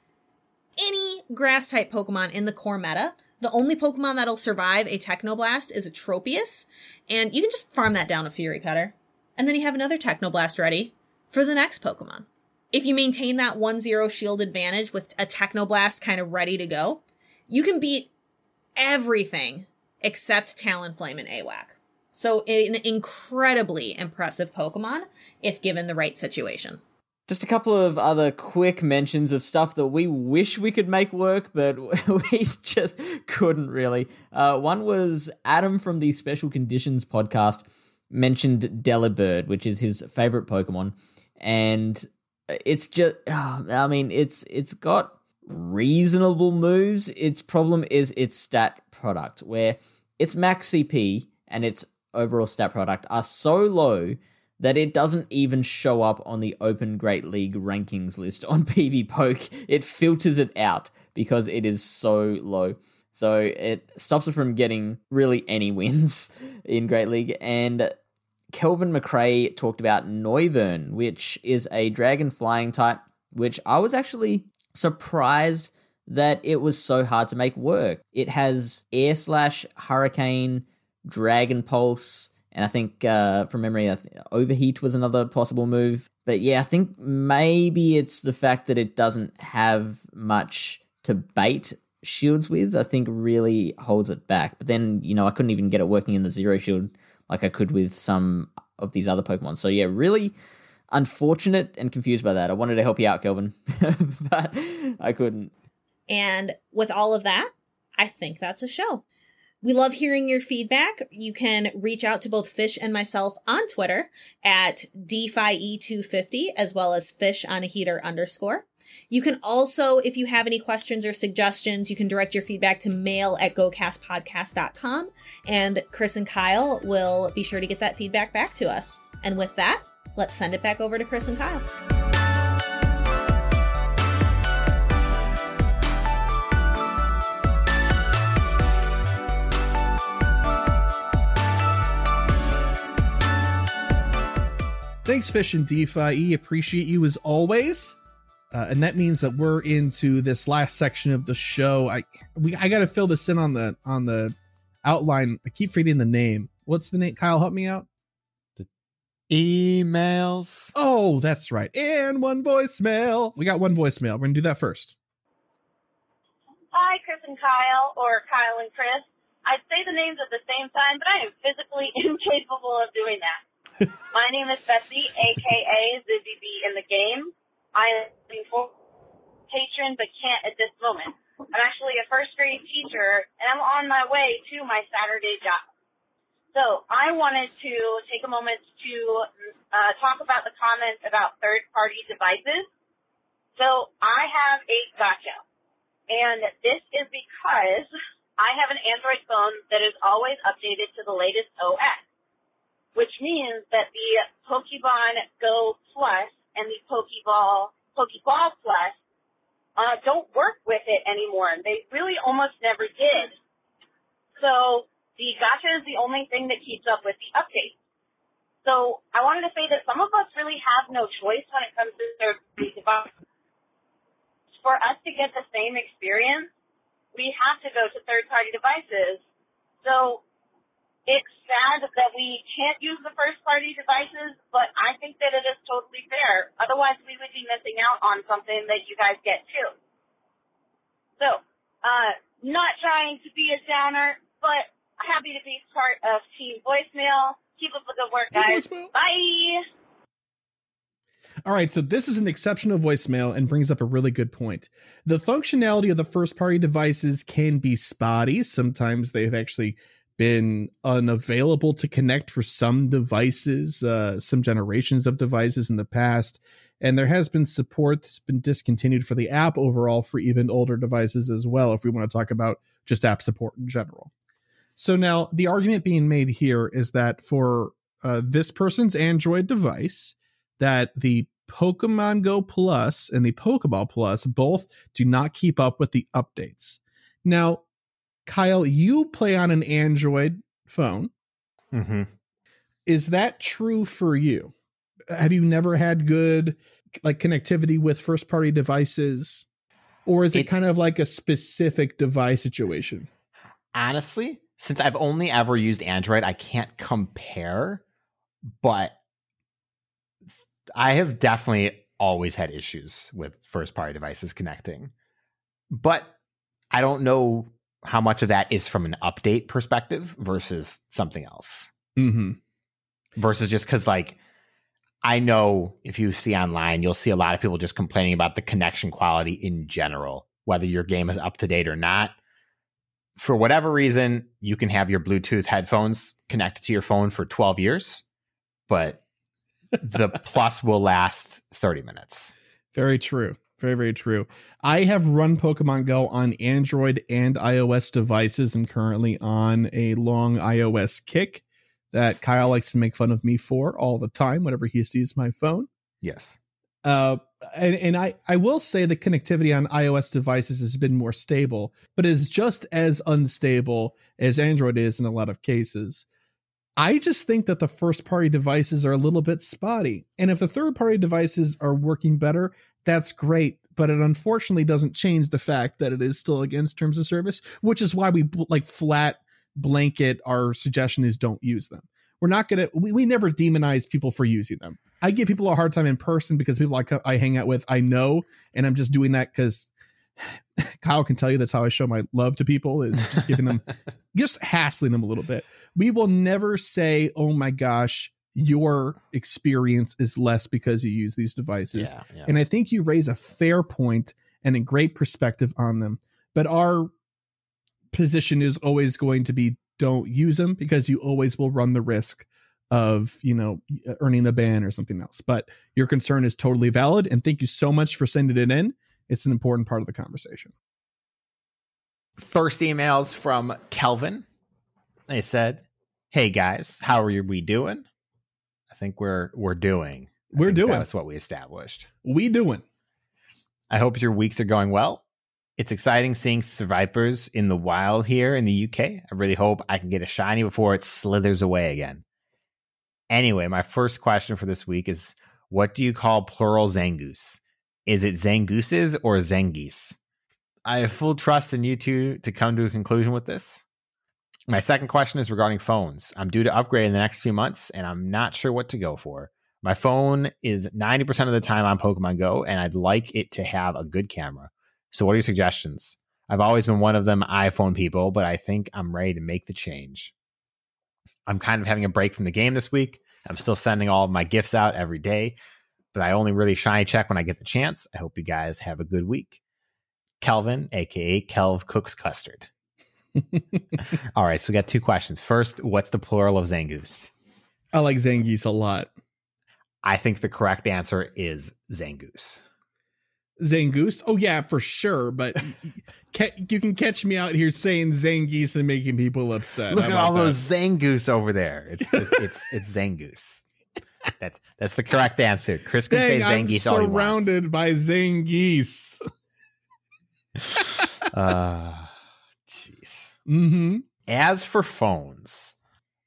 any grass-type Pokemon in the core meta. The only Pokemon that'll survive a Technoblast is a Tropius, and you can just farm that down a Fury Cutter. And then you have another Technoblast ready for the next Pokemon. If you maintain that 1-0 shield advantage with a Technoblast kind of ready to go, you can beat everything except Talonflame and AWAC. So an incredibly impressive Pokemon, if given the right situation. Just a couple of other quick mentions of stuff that we wish we could make work, but we just couldn't really. One was Adam from the Special Conditions podcast mentioned Delibird, which is his favorite Pokemon. And it's just, I mean, it's got reasonable moves. Its problem is its stat product, where its max CP and its overall stat product are so low that it doesn't even show up on the Open Great League rankings list on PvPoke. It filters it out because it is so low. So it stops it from getting really any wins in Great League. And Kelvin McRae talked about Noivern, which is a dragon flying type, which I was actually surprised that it was so hard to make work. It has Air Slash, Hurricane, Dragon Pulse, and I think from memory, Overheat was another possible move. But yeah, I think maybe it's the fact that it doesn't have much to bait shields with, I think really holds it back. But then, you know, I couldn't even get it working in the Zero Shield like I could with some of these other Pokemon. So yeah, really unfortunate and confused by that. I wanted to help you out, Kelvin, but I couldn't. And with all of that, I think that's a show. We love hearing your feedback. You can reach out to both Fish and myself on Twitter at DPhiE250 as well as FishonaHeater_. You can also, if you have any questions or suggestions, you can direct your feedback to mail@gocastpodcast.com, and Chris and Kyle will be sure to get that feedback back to us. And with that, let's send it back over to Chris and Kyle. Thanks, Fish and DPhiE. Appreciate you as always. And that means that we're into this last section of the show. I got to fill this in on the outline. I keep forgetting the name. What's the name? Kyle, help me out. The emails. Oh, that's right. And one voicemail. We got one voicemail. We're going to do that first. Hi, Chris and Kyle, or Kyle and Chris. I'd say the names at the same time, but I am physically incapable of doing that. My name is Betsy, a.k.a. Zizzy B in the game. I am a patron, but can't at this moment. I'm actually a first grade teacher, and I'm on my way to my Saturday job. So I wanted to take a moment to talk about the comments about third-party devices. So I have a gotcha, and this is because I have an Android phone that is always updated to the latest OS, which means that the Pokemon Go Plus and the Pokeball Plus don't work with it anymore. They really almost never did. So the gacha is the only thing that keeps up with the updates. So I wanted to say that some of us really have no choice when it comes to third-party devices. For us to get the same experience, we have to go to third-party devices. So it's sad that we can't use the first-party devices, but I think that it is totally fair. Otherwise, we would be missing out on something that you guys get, too. So, not trying to be a downer, but happy to be part of Team Voicemail. Keep up the good work, guys. Bye! All right, so this is an exceptional voicemail and brings up a really good point. The functionality of the first-party devices can be spotty. Sometimes they've actually been unavailable to connect for some devices, some generations of devices in the past. And there has been support that's been discontinued for the app overall for even older devices as well, if we want to talk about just app support in general. So now the argument being made here is that for this person's Android device, that the Pokemon Go Plus and the Pokeball Plus both do not keep up with the updates. Now, Kyle, you play on an Android phone. Mm-hmm. Is that true for you? Have you never had good connectivity with first-party devices? Or is it kind of like a specific device situation? Honestly, since I've only ever used Android, I can't compare. But I have definitely always had issues with first-party devices connecting. But I don't know how much of that is from an update perspective versus something else. Mm-hmm. Versus just because, like, I know if you see online, you'll see a lot of people just complaining about the connection quality in general, whether your game is up to date or not. For whatever reason, you can have your Bluetooth headphones connected to your phone for 12 years, but the Plus will last 30 minutes. Very true. Very, very true. I have run Pokemon Go on Android and iOS devices. I'm currently on a long iOS kick that Kyle likes to make fun of me for all the time whenever he sees my phone. Yes. And I will say the connectivity on iOS devices has been more stable, but is just as unstable as Android is in a lot of cases. I just think that the first party devices are a little bit spotty. And if the third party devices are working better, that's great. But it unfortunately doesn't change the fact that it is still against terms of service, which is why we like flat blanket. Our suggestion is don't use them. We're not going to, we never demonize people for using them. I give people a hard time in person because people I hang out with, I know, and I'm just doing that because Kyle can tell you that's how I show my love to people, is just giving them, just hassling them a little bit. We will never say, oh my gosh, your experience is less because you use these devices. Yeah. And I think you raise a fair point and a great perspective on them. But our position is always going to be don't use them, because you always will run the risk of, you know, earning a ban or something else. But your concern is totally valid. And thank you so much for sending it in. It's an important part of the conversation. First emails from Kelvin. They said, hey guys, how are we doing? I think we're doing. We're doing. That's what we established. We doing. I hope your weeks are going well. It's exciting seeing survivors in the wild here in the UK. I really hope I can get a shiny before it slithers away again. Anyway, my first question for this week is, what do you call plural Zangoose? Is it Zangooses or Zangies? I have full trust in you two to come to a conclusion with this. My second question is regarding phones. I'm due to upgrade in the next few months, and I'm not sure what to go for. My phone is 90% of the time on Pokemon Go, and I'd like it to have a good camera. So what are your suggestions? I've always been one of them iPhone people, but I think I'm ready to make the change. I'm kind of having a break from the game this week. I'm still sending all of my gifts out every day, but I only really shiny check when I get the chance. I hope you guys have a good week. Kelvin, a.k.a. Kelv Cooks Custard. All right, so we got two questions. First, what's the plural of Zangoose? I like Zangief a lot. I think the correct answer is Zangoose. Zangoose? Oh, yeah, for sure. But you can catch me out here saying Zangief and making people upset. Look at all those Zangoose over there. It's Zangoose. That's the correct answer. Chris can say Zangief all he wants. I'm surrounded by Zangief. Jeez. Mm-hmm. As for phones,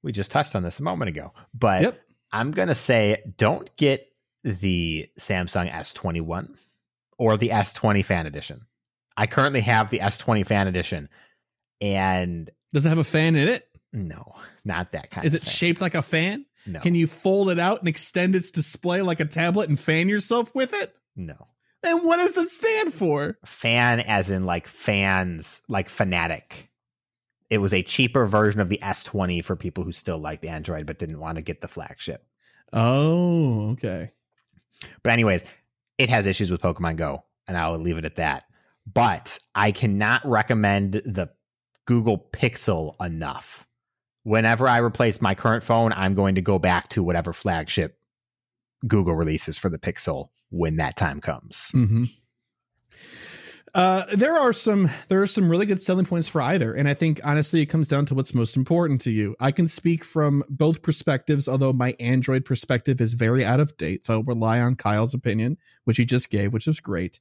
we just touched on this a moment ago, but yep. I'm going to say don't get the Samsung S21 or the S20 Fan Edition. I currently have the S20 Fan Edition, and does it have a fan in it? No, not that kind. Is it shaped like a fan? No. Can you fold it out and extend its display like a tablet and fan yourself with it? No. Then what does it stand for? Fan as in like fans, like fanatic. It was a cheaper version of the S20 for people who still liked the Android but didn't want to get the flagship. Oh, okay. But anyways, it has issues with Pokemon Go, and I'll leave it at that. But I cannot recommend the Google Pixel enough. Whenever I replace my current phone, I'm going to go back to whatever flagship Google releases for the Pixel when that time comes. Mm-hmm. There are some really good selling points for either. And I think, honestly, it comes down to what's most important to you. I can speak from both perspectives, although my Android perspective is very out of date. So I'll rely on Kyle's opinion, which he just gave, which is great.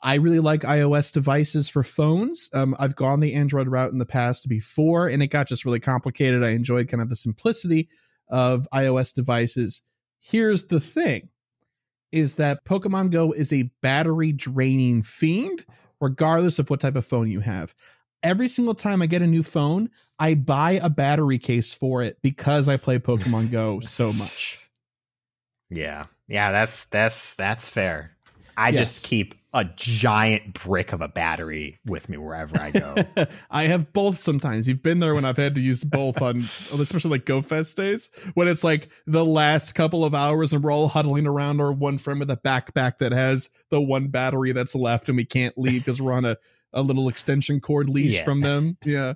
I really like iOS devices for phones. I've gone the Android route in the past before, and it got just really complicated. I enjoyed kind of the simplicity of iOS devices. Here's the thing, is that Pokemon Go is a battery draining fiend, regardless of what type of phone you have. Every single time I get a new phone, I buy a battery case for it because I play Pokemon Go so much. Yeah, that's fair. I just keep a giant brick of a battery with me wherever I go. I have both sometimes. You've been there when I've had to use both on, especially like GoFest days, when it's like the last couple of hours and we're all huddling around our one friend with a backpack that has the one battery that's left and we can't leave because we're on a little extension cord leash from them. Yeah.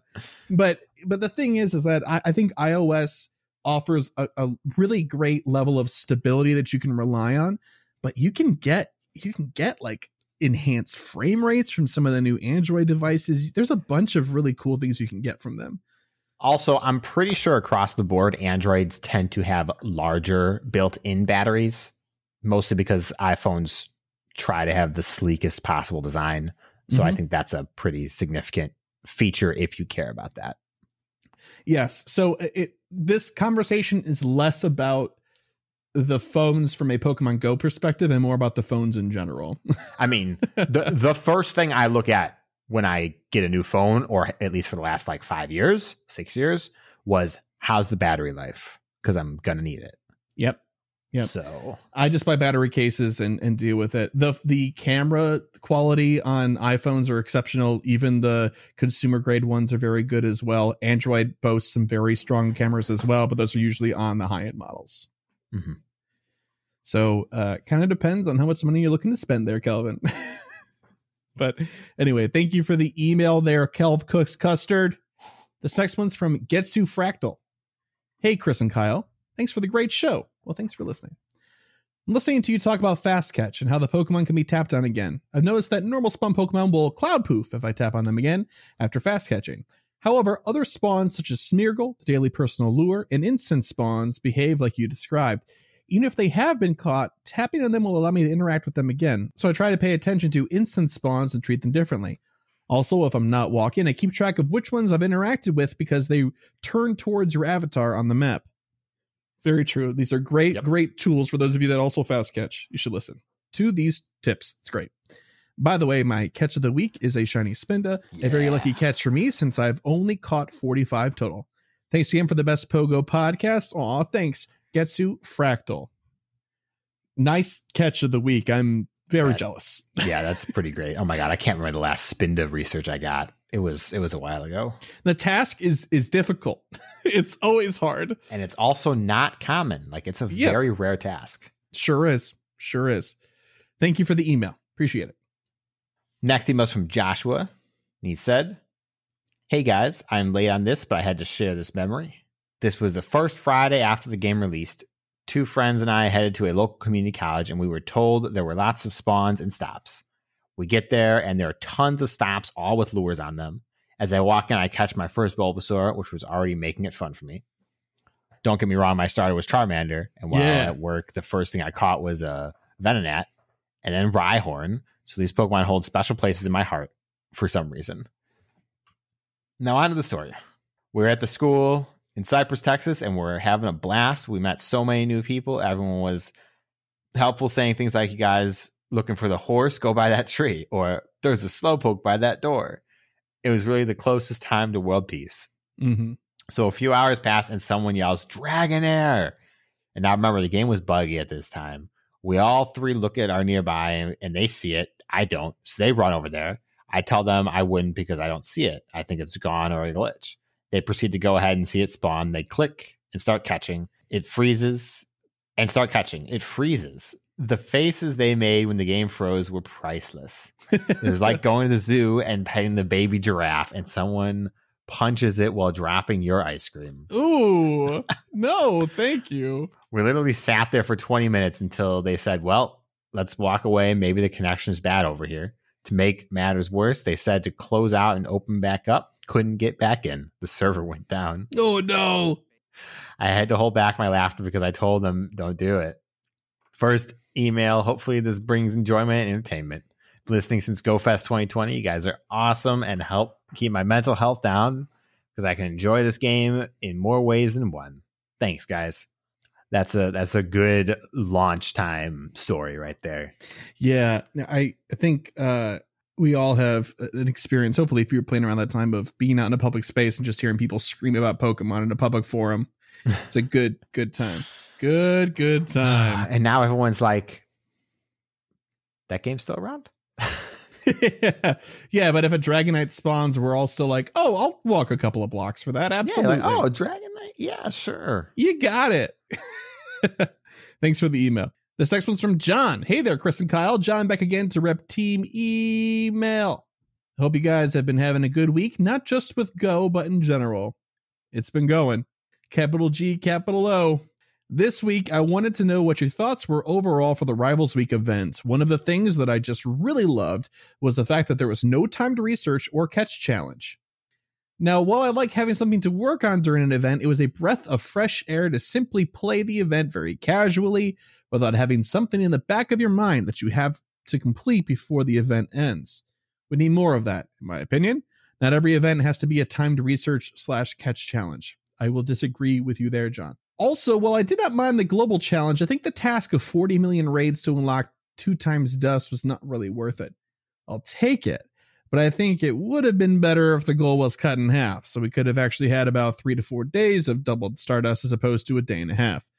But the thing is that I think iOS offers a really great level of stability that you can rely on, but you can get like enhanced frame rates from some of the new Android devices. There's a bunch of really cool things you can get from them. Also, I'm pretty sure across the board, Androids tend to have larger built-in batteries, mostly because iPhones try to have the sleekest possible design. So I think that's a pretty significant feature if you care about that. Yes. So this conversation is less about the phones from a Pokemon Go perspective and more about the phones in general. I mean, the first thing I look at when I get a new phone, or at least for the last like 5 years, 6 years, was how's the battery life? Because I'm going to need it. Yep. Yep. So I just buy battery cases and deal with it. The camera quality on iPhones are exceptional. Even the consumer grade ones are very good as well. Android boasts some very strong cameras as well, but those are usually on the high end models. Mm-hmm. So kind of depends on how much money you're looking to spend there, Kelvin. But anyway, thank you for the email there, Kelv Cooks Custard. This next one's from Getsu Fractal. Hey, Chris and Kyle. Thanks for the great show. Well, thanks for listening. I'm listening to you talk about Fast Catch and how the Pokemon can be tapped on again. I've noticed that normal spawn Pokemon will Cloud Poof if I tap on them again after Fast Catching. However, other spawns such as Smeargle, the Daily Personal Lure, and Instant spawns behave like you described. Even if they have been caught, tapping on them will allow me to interact with them again. So I try to pay attention to Instant spawns and treat them differently. Also, if I'm not walking, I keep track of which ones I've interacted with because they turn towards your avatar on the map. Very true. These are great, great tools for those of you that also fast catch. You should listen to these tips. It's great. By the way, my catch of the week is a shiny Spinda, a very lucky catch for me since I've only caught 45 total. Thanks again for the best Pogo podcast. Aw, thanks. Getsu Fractal. Nice catch of the week. I'm very jealous. Yeah, that's pretty great. Oh my God. I can't remember the last Spinda research I got. It was a while ago. The task is difficult. It's always hard. And it's also not common. Like it's a very rare task. Sure is. Sure is. Thank you for the email. Appreciate it. Next email is from Joshua. And he said, hey guys, I'm late on this, but I had to share this memory. This was the first Friday after the game released. Two friends and I headed to a local community college and we were told there were lots of spawns and stops. We get there, and there are tons of stops, all with lures on them. As I walk in, I catch my first Bulbasaur, which was already making it fun for me. Don't get me wrong, my starter was Charmander, and while at work, the first thing I caught was a Venonat, and then Rhyhorn, so these Pokemon hold special places in my heart for some reason. Now on to the story. We're at the school in Cypress, Texas, and we're having a blast. We met so many new people. Everyone was helpful, saying things like, you guys looking for the horse, go by that tree, or there's a slowpoke by that door. It was really the closest time to world peace. Mm-hmm. So a few hours pass and someone yells, Dragonair. And now remember, the game was buggy at this time. We all three look at our nearby and they see it. I don't. So they run over there. I tell them I wouldn't because I don't see it. I think it's gone or a glitch. They proceed to go ahead and see it spawn. They click and start catching. It freezes and start catching. It freezes. The faces they made when the game froze were priceless. It was like going to the zoo and petting the baby giraffe and someone punches it while dropping your ice cream. Ooh, no, thank you. We literally sat there for 20 minutes until they said, well, let's walk away. Maybe the connection is bad over here. To make matters worse, they said to close out and open back up. Couldn't get back in. The server went down. Oh, no. I had to hold back my laughter because I told them don't do it. First email. Hopefully this brings enjoyment and entertainment. Been listening since GoFest 2020. You guys are awesome and help keep my mental health down because I can enjoy this game in more ways than one. Thanks, guys. That's a good launch time story right there. Yeah, I think we all have an experience. Hopefully, if you're playing around that time of being out in a public space and just hearing people scream about Pokemon in a public forum, it's a good time. Good time. And now everyone's like, that game's still around? Yeah, but if a Dragonite spawns, we're all still like, oh, I'll walk a couple of blocks for that. Absolutely. Yeah, like, oh, Dragonite? Yeah, sure. You got it. Thanks for the email. This next one's from John. Hey there, Chris and Kyle. John back again to rep team email. Hope you guys have been having a good week, not just with Go, but in general. It's been going. Capital G, capital O. This week, I wanted to know what your thoughts were overall for the Rivals Week event. One of the things that I just really loved was the fact that there was no time to research or catch challenge. Now, while I like having something to work on during an event, it was a breath of fresh air to simply play the event very casually without having something in the back of your mind that you have to complete before the event ends. We need more of that, in my opinion. Not every event has to be a timed research / catch challenge. I will disagree with you there, John. Also, while I did not mind the global challenge, I think the task of 40 million raids to unlock 2x dust was not really worth it. I'll take it, but I think it would have been better if the goal was cut in half, so we could have actually had about 3 to 4 days of doubled stardust as opposed to a day and a half.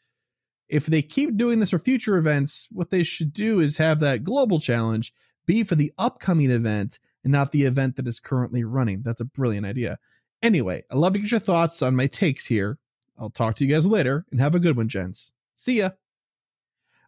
If they keep doing this for future events, what they should do is have that global challenge be for the upcoming event and not the event that is currently running. That's a brilliant idea. Anyway, I'd love to get your thoughts on my takes here. I'll talk to you guys later and have a good one, gents. See ya.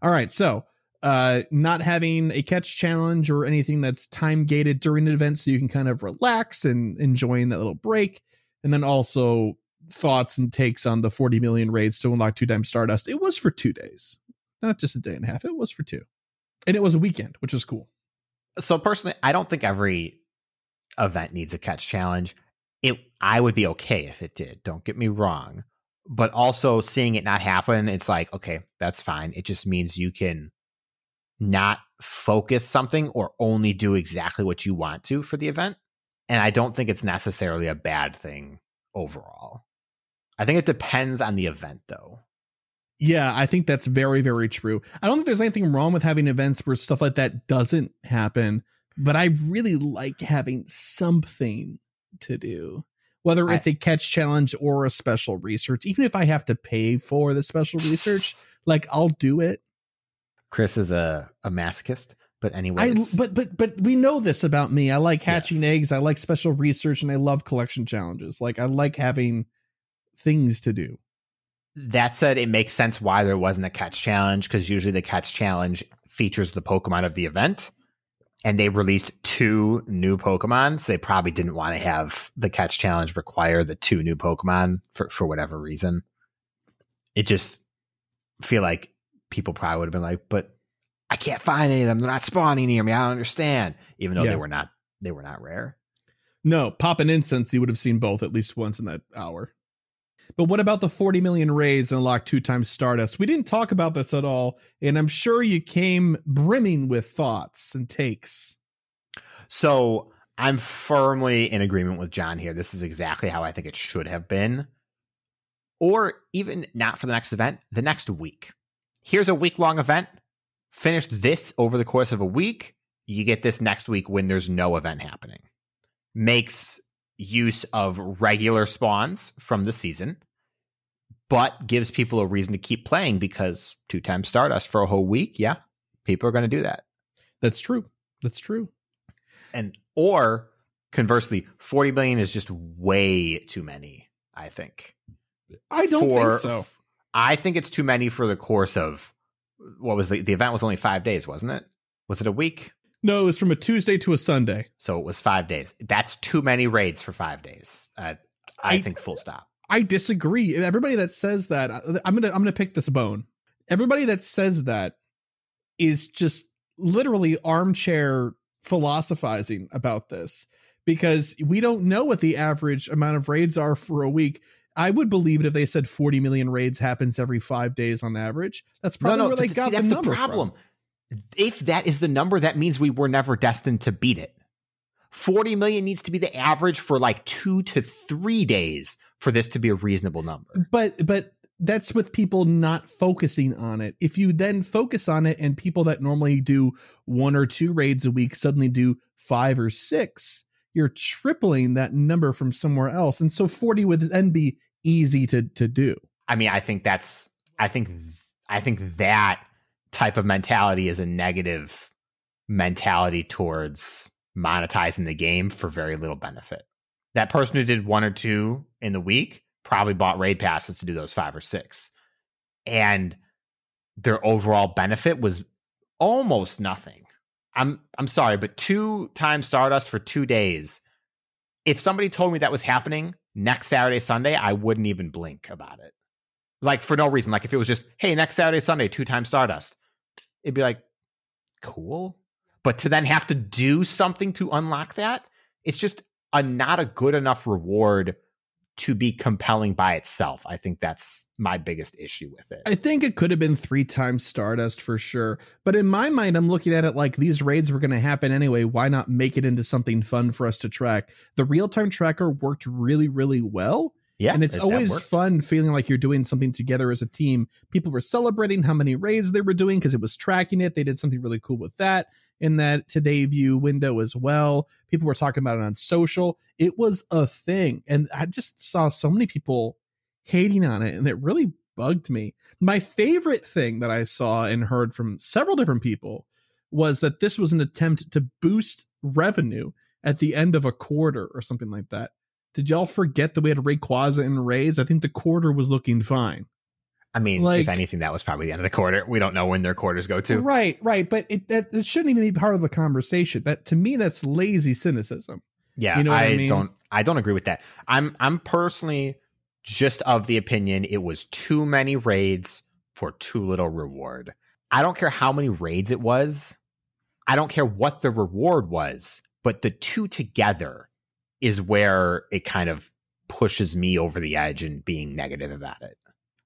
All right. So not having a catch challenge or anything that's time gated during an event, so you can kind of relax and enjoying that little break. And then also thoughts and takes on the 40 million raids to unlock 2x Stardust. It was for 2 days, not just a day and a half. It was for 2, and it was a weekend, which was cool. So personally, I don't think every event needs a catch challenge. I would be okay if it did. Don't get me wrong. But also seeing it not happen, it's like, okay, that's fine. It just means you can not focus something or only do exactly what you want to for the event. And I don't think it's necessarily a bad thing overall. I think it depends on the event, though. Yeah, I think that's very, very true. I don't think there's anything wrong with having events where stuff like that doesn't happen, but I really like having something to do, whether it's a catch challenge or a special research. Even if I have to pay for the special research, like, I'll do it. Chris is a masochist, but anyway, but we know this about me. I like hatching eggs. I like special research, and I love collection challenges. Like, I like having things to do. That said, it makes sense why there wasn't a catch challenge, because usually the catch challenge features the Pokemon of the event, and they released 2 new Pokemon, so they probably didn't want to have the catch challenge require the 2 new Pokemon for whatever reason. It just feel like people probably would have been like, but I can't find any of them. They're not spawning near me. I don't understand. Even though they were not rare. No, Pop and Incense, you would have seen both at least once in that hour. But what about the 40 million raids and unlock 2x Stardust? We didn't talk about this at all, and I'm sure you came brimming with thoughts and takes. So I'm firmly in agreement with John here. This is exactly how I think it should have been. Or even not for the next event, the next week. Here's a week-long event. Finish this over the course of a week. You get this next week when there's no event happening. Makes use of regular spawns from the season, but gives people a reason to keep playing, because 2x Stardust for a whole week. Yeah, people are going to do that. That's true. That's true. And or conversely, 40 million is just way too many. I think. I don't think so. I think it's too many for the course of what was the event was only 5 days, wasn't it? Was it a week? No, it was from a Tuesday to a Sunday. So it was 5 days. That's too many raids for 5 days. I think full stop. I disagree. Everybody that says that, I'm gonna pick this bone. Everybody that says that is just literally armchair philosophizing about this, because we don't know what the average amount of raids are for a week. I would believe it if they said 40 million raids happens every 5 days on average. That's probably where they got the number from. That's the problem. If that is the number, that means we were never destined to beat it. 40 million needs to be the average for like 2 to 3 days for this to be a reasonable number. But that's with people not focusing on it. If you then focus on it and people that normally do 1 or 2 raids a week suddenly do 5 or 6, you're tripling that number from somewhere else. And so 40 would then be easy to do. I mean, I think that type of mentality is a negative mentality towards monetizing the game for very little benefit. That person who did one or two in the week probably bought raid passes to do those 5 or 6. And their overall benefit was almost nothing. I'm sorry, but 2 times Stardust for 2 days. If somebody told me that was happening next Saturday, Sunday, I wouldn't even blink about it. Like, for no reason. Like, if it was just, hey, next Saturday, Sunday, 2 times Stardust, it'd be like, cool. But to then have to do something to unlock that, it's just not a good enough reward to be compelling by itself. I think that's my biggest issue with it. I think it could have been 3 times Stardust for sure. But in my mind, I'm looking at it like these raids were going to happen anyway. Why not make it into something fun for us to track? The real-time tracker worked really, really well. Yeah, and it's always fun feeling like you're doing something together as a team. People were celebrating how many raids they were doing because it was tracking it. They did something really cool with that in that Today View window as well. People were talking about it on social. It was a thing. And I just saw so many people hating on it, and it really bugged me. My favorite thing that I saw and heard from several different people was that this was an attempt to boost revenue at the end of a quarter or something like that. Did y'all forget that we had Rayquaza in raids? I think the quarter was looking fine. I mean, like, if anything, that was probably the end of the quarter. We don't know when their quarters go to. Right, right. But it shouldn't even be part of the conversation. That, to me, that's lazy cynicism. Yeah, you know what I mean? I don't agree with that. I'm personally just of the opinion it was too many raids for too little reward. I don't care how many raids it was. I don't care what the reward was, but the two together is where it kind of pushes me over the edge and being negative about it.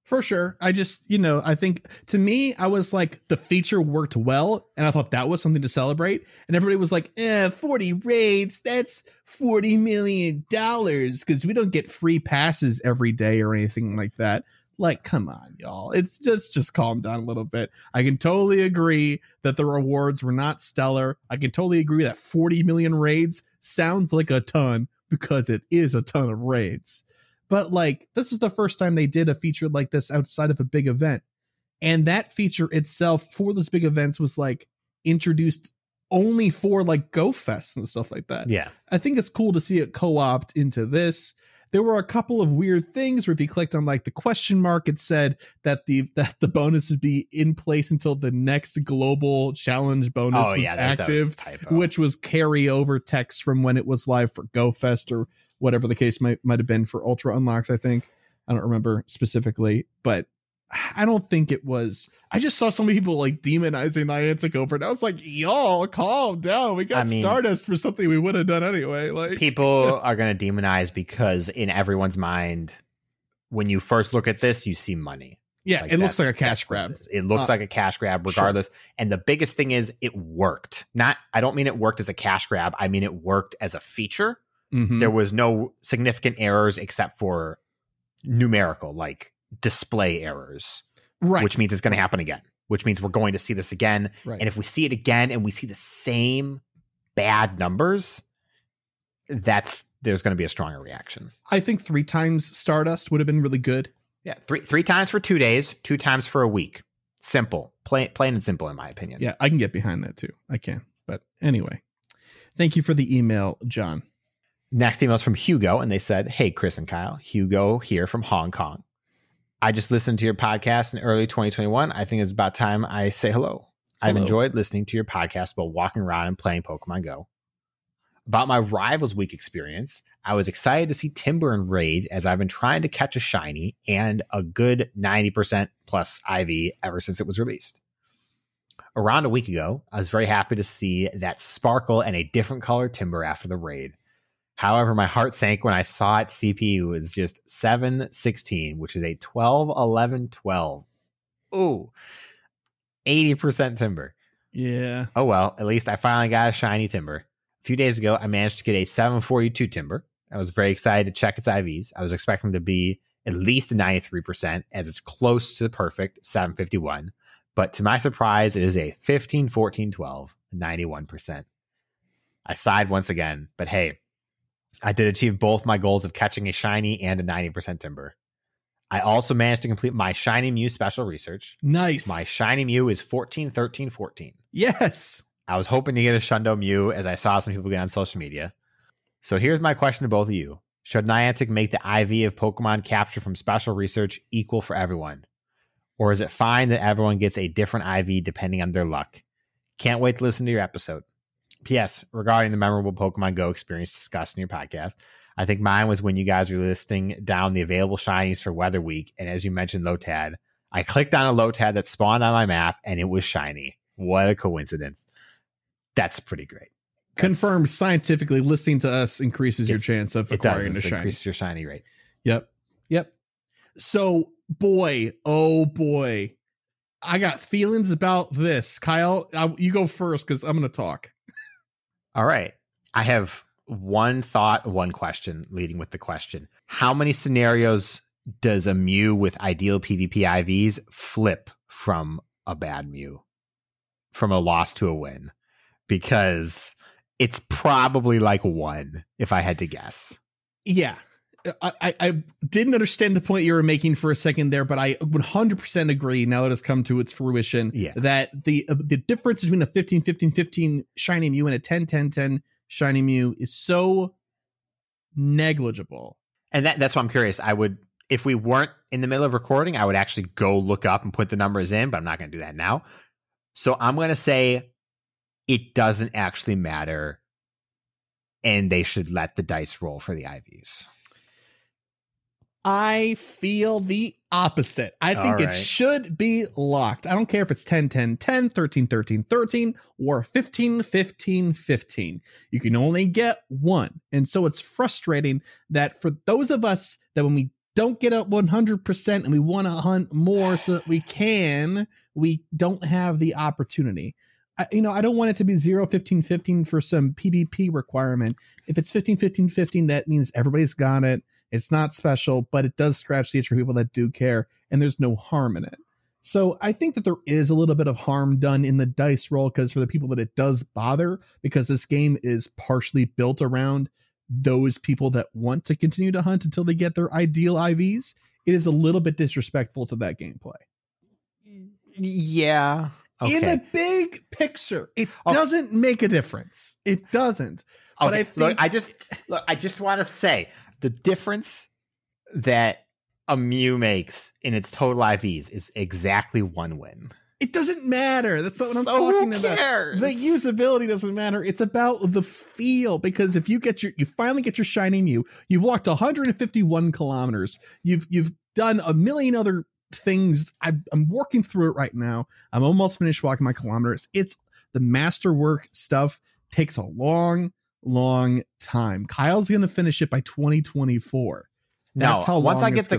For sure. I just, I think, to me, I was like, the feature worked well, and I thought that was something to celebrate. And everybody was like, 40 raids, that's $40 million, because we don't get free passes every day or anything like that. Like, come on, y'all. It's just calm down a little bit. I can totally agree that the rewards were not stellar. I can totally agree that 40 million raids sounds like a ton because it is a ton of raids. But like, this is the first time they did a feature like this outside of a big event. And that feature itself for those big events was like introduced only for like Go Fest and stuff like that. Yeah. I think it's cool to see it co-opt into this. There were a couple of weird things where if you clicked on like the question mark, it said that the bonus would be in place until the next global challenge bonus active, that was which was carryover text from when it was live for GoFest or whatever the case might have been for Ultra Unlocks, I think. I don't remember specifically, but I don't think it was. I just saw so many people like demonizing Niantic over it. I was like, y'all, calm down. We got Stardust for something we would have done anyway. Like, people are going to demonize because in everyone's mind, when you first look at this, you see money. Yeah, like, it looks like a cash grab. It looks like a cash grab regardless. Sure. And the biggest thing is it worked. I don't mean it worked as a cash grab. I mean, it worked as a feature. Mm-hmm. There was no significant errors except for numerical, like display errors, right? Which means it's going to happen again, which means we're going to see this again. Right. And if we see it again and we see the same bad numbers, there's going to be a stronger reaction. I think 3 times Stardust would have been really good. Yeah. Three times for 2 days, 2 times for a week. Simple, plain and simple, in my opinion. Yeah. I can get behind that too. I can. But anyway, thank you for the email, John. Next email is from Hugo. And they said, hey, Chris and Kyle, Hugo here from Hong Kong. I just listened to your podcast in early 2021. I think it's about time I say hello. I've enjoyed listening to your podcast while walking around and playing Pokemon Go. About my Rivals Week experience, I was excited to see Timber in raid as I've been trying to catch a shiny and a good 90% plus IV ever since it was released. Around a week ago, I was very happy to see that Sparkle and a different color Timber after the raid. However, my heart sank when I saw it. CPU was just 716, which is a 12-11-12. Ooh, 80% Timber. Yeah. Oh, well, at least I finally got a shiny Timber. A few days ago, I managed to get a 742 Timber. I was very excited to check its IVs. I was expecting to be at least a 93% as it's close to the perfect 751. But to my surprise, it is a 15-14-12, 91%. I sighed once again, but hey, I did achieve both my goals of catching a shiny and a 90% Timber. I also managed to complete my Shiny Mew special research. Nice. My Shiny Mew is 14-13-14. Yes. I was hoping to get a Shundo Mew as I saw some people get on social media. So here's my question to both of you. Should Niantic make the IV of Pokemon capture from special research equal for everyone? Or is it fine that everyone gets a different IV depending on their luck? Can't wait to listen to your episode. P.S. Regarding the memorable Pokemon Go experience discussed in your podcast, I think mine was when you guys were listing down the available shinies for Weather Week, and as you mentioned Lotad, I clicked on a Lotad that spawned on my map, and it was shiny. What a coincidence. That's pretty great. Confirmed scientifically, listening to us increases your chance of acquiring a shiny. Increases your shiny rate. Yep. So, boy, I got feelings about this. Kyle, you go first because I'm going to talk. All right. I have one thought, one question, leading with the question. How many scenarios does a Mew with ideal PvP IVs flip from a bad Mew, from a loss to a win? Because it's probably like one, if I had to guess. Yeah. I didn't understand the point you were making for a second there, but I 100% agree now that it's come to its fruition that the difference between a 15-15-15 shiny Mew and a 10-10-10 shiny Mew is so negligible. And that's why I'm curious. I would, if we weren't in the middle of recording, I would actually go look up and put the numbers in, but I'm not going to do that now. So I'm going to say it doesn't actually matter, and they should let the dice roll for the IVs. I feel the opposite. I think it should be locked. I don't care if it's 10-10-10, 13-13-13, or 15-15-15. You can only get one. And so it's frustrating that for those of us that when we don't get up 100% and we want to hunt more so that we can, we don't have the opportunity. I don't want it to be 0-15-15 for some PvP requirement. If it's 15-15-15, that means everybody's got it. It's not special, but it does scratch the itch for people that do care, and there's no harm in it. So I think that there is a little bit of harm done in the dice roll, because for the people that it does bother, because this game is partially built around those people that want to continue to hunt until they get their ideal IVs, it is a little bit disrespectful to that gameplay. Yeah. Okay. In the big picture, it doesn't make a difference. It doesn't. But I think I just want to say, the difference that a Mew makes in its total IVs is exactly one win. It doesn't matter. That's not what I'm talking about. The usability doesn't matter. It's about the feel, because if you get you finally get your shiny Mew, you've walked 151 kilometers. You've done a million other things. I'm working through it right now. I'm almost finished walking my kilometers. It's the masterwork stuff takes a long time. Kyle's gonna finish it by 2024. That's how long. Once I get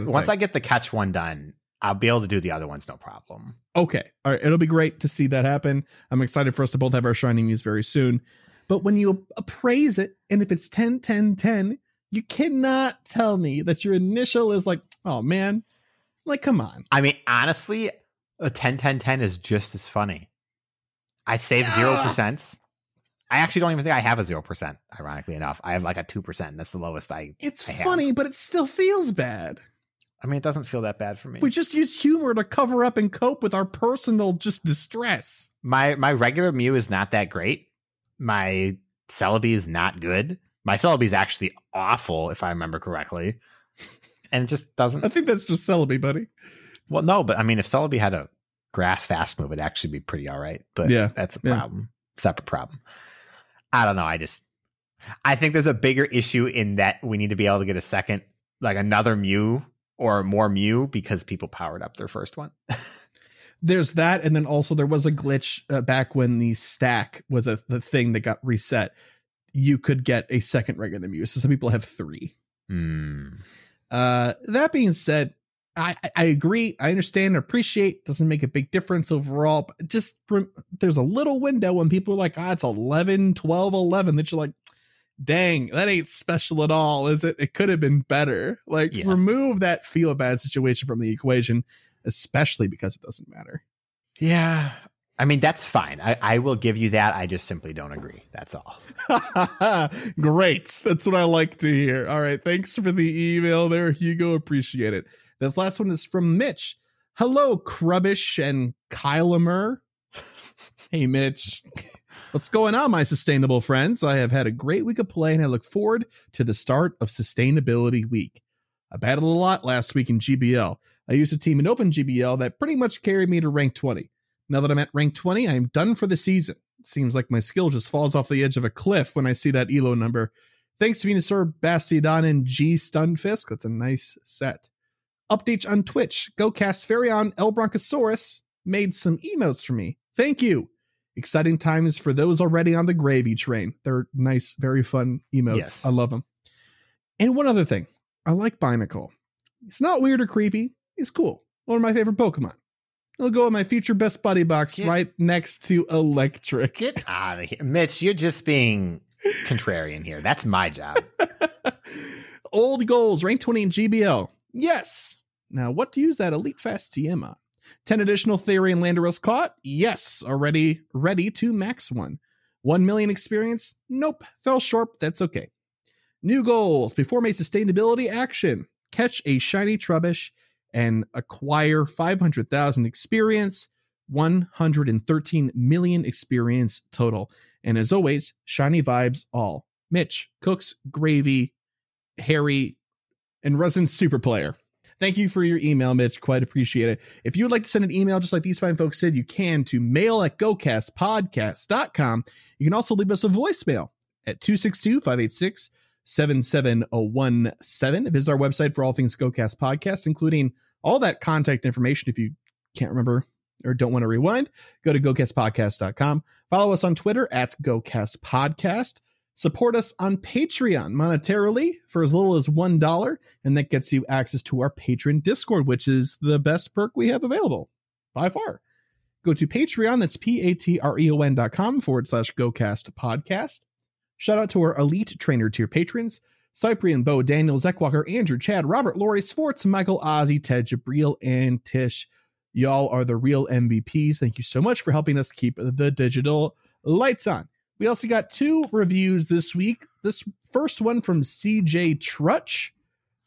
the catch one done, I'll be able to do the other ones, no problem. Okay. All right. It'll be great to see that happen. I'm excited for us to both have our shiny Mews very soon. But when you appraise it, and if it's 10-10-10, you cannot tell me that your initial is like, oh man, like come on. I mean, honestly, a 10-10-10 is just as funny. I saved 0%. I actually don't even think I have a 0%, ironically enough. I have like a 2%. That's the lowest I have. It's funny, but it still feels bad. I mean, it doesn't feel that bad for me. We just use humor to cover up and cope with our personal just distress. My regular Mew is not that great. My Celebi is not good. My Celebi is actually awful, if I remember correctly. And it just doesn't. I think that's just Celebi, buddy. Well, no, but I mean, if Celebi had a grass fast move, it'd actually be pretty all right. But yeah, that's a problem. Separate problem. I don't know. I think there's a bigger issue in that we need to be able to get a second, like another Mew or more Mew, because people powered up their first one. There's that. And then also there was a glitch back when the stack was the thing that got reset. You could get a second regular Mew. So some people have three. That being said, I agree. I understand. Appreciate. Doesn't make a big difference overall. But just there's a little window when people are like, it's 11, 12, 11, that you're like, dang, that ain't special at all, is it? It could have been better. Like, remove that feel bad situation from the equation, especially because it doesn't matter. Yeah. I mean, that's fine. I will give you that. I just simply don't agree. That's all. Great. That's what I like to hear. All right. Thanks for the email there, Hugo. Appreciate it. This last one is from Mitch. Hello, Crubbish and Kylemer. Hey, Mitch. What's going on, my sustainable friends? I have had a great week of play, and I look forward to the start of Sustainability Week. I battled a lot last week in GBL. I used a team in Open GBL that pretty much carried me to rank 20. Now that I'm at rank 20, I am done for the season. It seems like my skill just falls off the edge of a cliff when I see that ELO number. Thanks to Venusaur, Bastiodon, and G Stunfisk. That's a nice set. Updates on Twitch. GoCast Farion, El Bronchosaurus made some emotes for me. Thank you. Exciting times for those already on the gravy train. They're nice, very fun emotes. Yes. I love them. And one other thing. I like Binacle. It's not weird or creepy. It's cool. One of my favorite Pokemon. It'll go in my future best buddy box right next to Electric. Get out of here. Mitch, you're just being contrarian here. That's my job. Old goals. Rank 20 in GBL. Yes. Now, what to use that Elite Fast TM on? 10 additional Theory and Landorus caught? Yes. Already ready to max one. 1 million experience? Nope. Fell short. That's okay. New goals. Before my sustainability action, catch a shiny Trubbish and acquire 500,000 experience, 113 million experience total. And as always, shiny vibes all. Mitch, Cooks, Gravy, Harry, and Resin Super Player. Thank you for your email, Mitch. Quite appreciate it. If you would like to send an email, just like these fine folks did, you can to mail@gocastpodcast.com. You can also leave us a voicemail at 262-586-77017. Visit our website for all things GoCast Podcast, including all that contact information. If you can't remember or don't want to rewind, go to gocastpodcast.com. Follow us on Twitter at GoCast Podcast. Support us on Patreon monetarily for as little as $1, and that gets you access to our patron Discord, which is the best perk we have available by far. Go to Patreon. That's patreon.com/GoCast Podcast. Shout out to our elite trainer tier patrons, Cyprian, Bo, Daniel, Zach Walker, Andrew, Chad, Robert, Lori, Sforts, Michael, Ozzy, Ted, Jabril, and Tish. Y'all are the real MVPs. Thank you so much for helping us keep the digital lights on. We also got two reviews this week. This first one from CJ Trutch.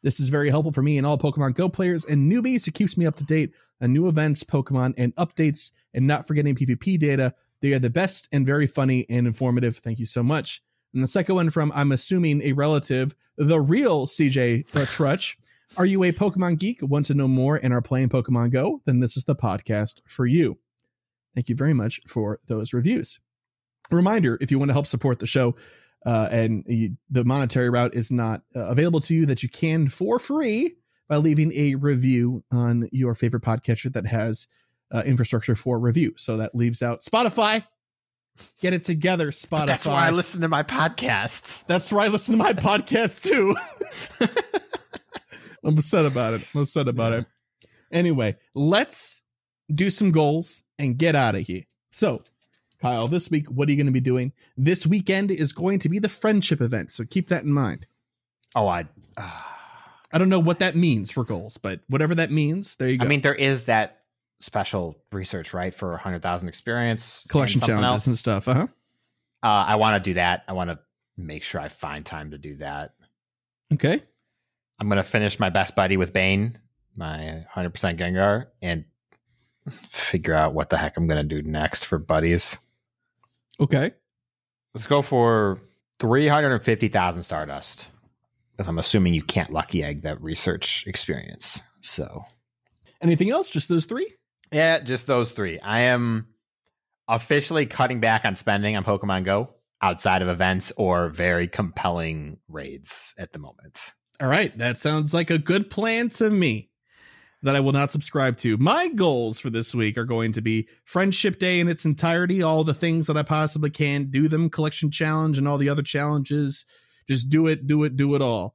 This is very helpful for me and all Pokemon Go players and newbies. It keeps me up to date on new events, Pokemon, and updates, and not forgetting PvP data. They are the best and very funny and informative. Thank you so much. And the second one from, I'm assuming, a relative, the real CJ Trutch. Are you a Pokemon geek, want to know more, and are playing Pokemon Go? Then this is the podcast for you. Thank you very much for those reviews. Reminder, if you want to help support the show the monetary route is not available to you, that you can for free by leaving a review on your favorite podcatcher that has infrastructure for review. So that leaves out Spotify. Get it together, Spotify. That's why I listen to my podcasts. That's why I listen to my podcast, too. I'm upset about it. Anyway, let's do some goals and get out of here. So, Kyle, this week, what are you going to be doing? This weekend is going to be the friendship event, so keep that in mind. Oh, I don't know what that means for goals, but whatever that means, there you go. I mean, there is that special research, right, for 100,000 experience collection and challenges else and stuff. I want to do that. I want to make sure I find time to do that. Okay, I'm gonna finish my best buddy with Bane, my 100% Gengar, and figure out what the heck I'm gonna do next for buddies. Okay, let's go for 350,000 Stardust, because I'm assuming you can't lucky egg that research experience. So anything else? Just those three? Yeah, just those three. I am officially cutting back on spending on Pokemon Go outside of events or very compelling raids at the moment. All right. That sounds like a good plan to me that I will not subscribe to. My goals for this week are going to be Friendship Day in its entirety, all the things that I possibly can do them, collection challenge and all the other challenges. Just do it all.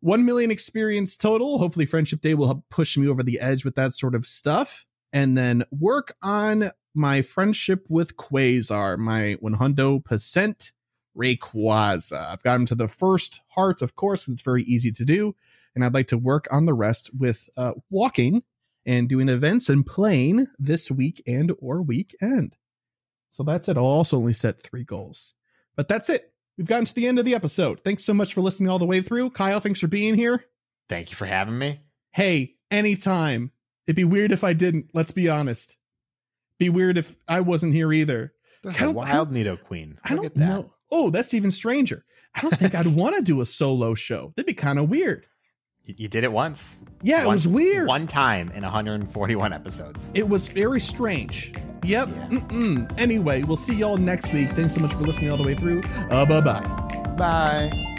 1 million experience total. Hopefully Friendship Day will help push me over the edge with that sort of stuff. And then work on my friendship with Quasar, my 100% Rayquaza. I've got him to the first heart, of course. It's very easy to do. And I'd like to work on the rest with walking and doing events and playing this weekend or weekend. So that's it. I'll also only set three goals. But that's it. We've gotten to the end of the episode. Thanks so much for listening all the way through. Kyle, thanks for being here. Thank you for having me. Hey, anytime. It'd be weird if I didn't. Let's be honest. Be weird if I wasn't here either. That's a wild Nidoqueen. I don't know. Oh, that's even stranger. I don't think I'd want to do a solo show. That'd be kind of weird. You did it once. Yeah, it was weird. One time in 141 episodes. It was very strange. Yep. Yeah. Anyway, we'll see y'all next week. Thanks so much for listening all the way through. Bye-bye. Bye.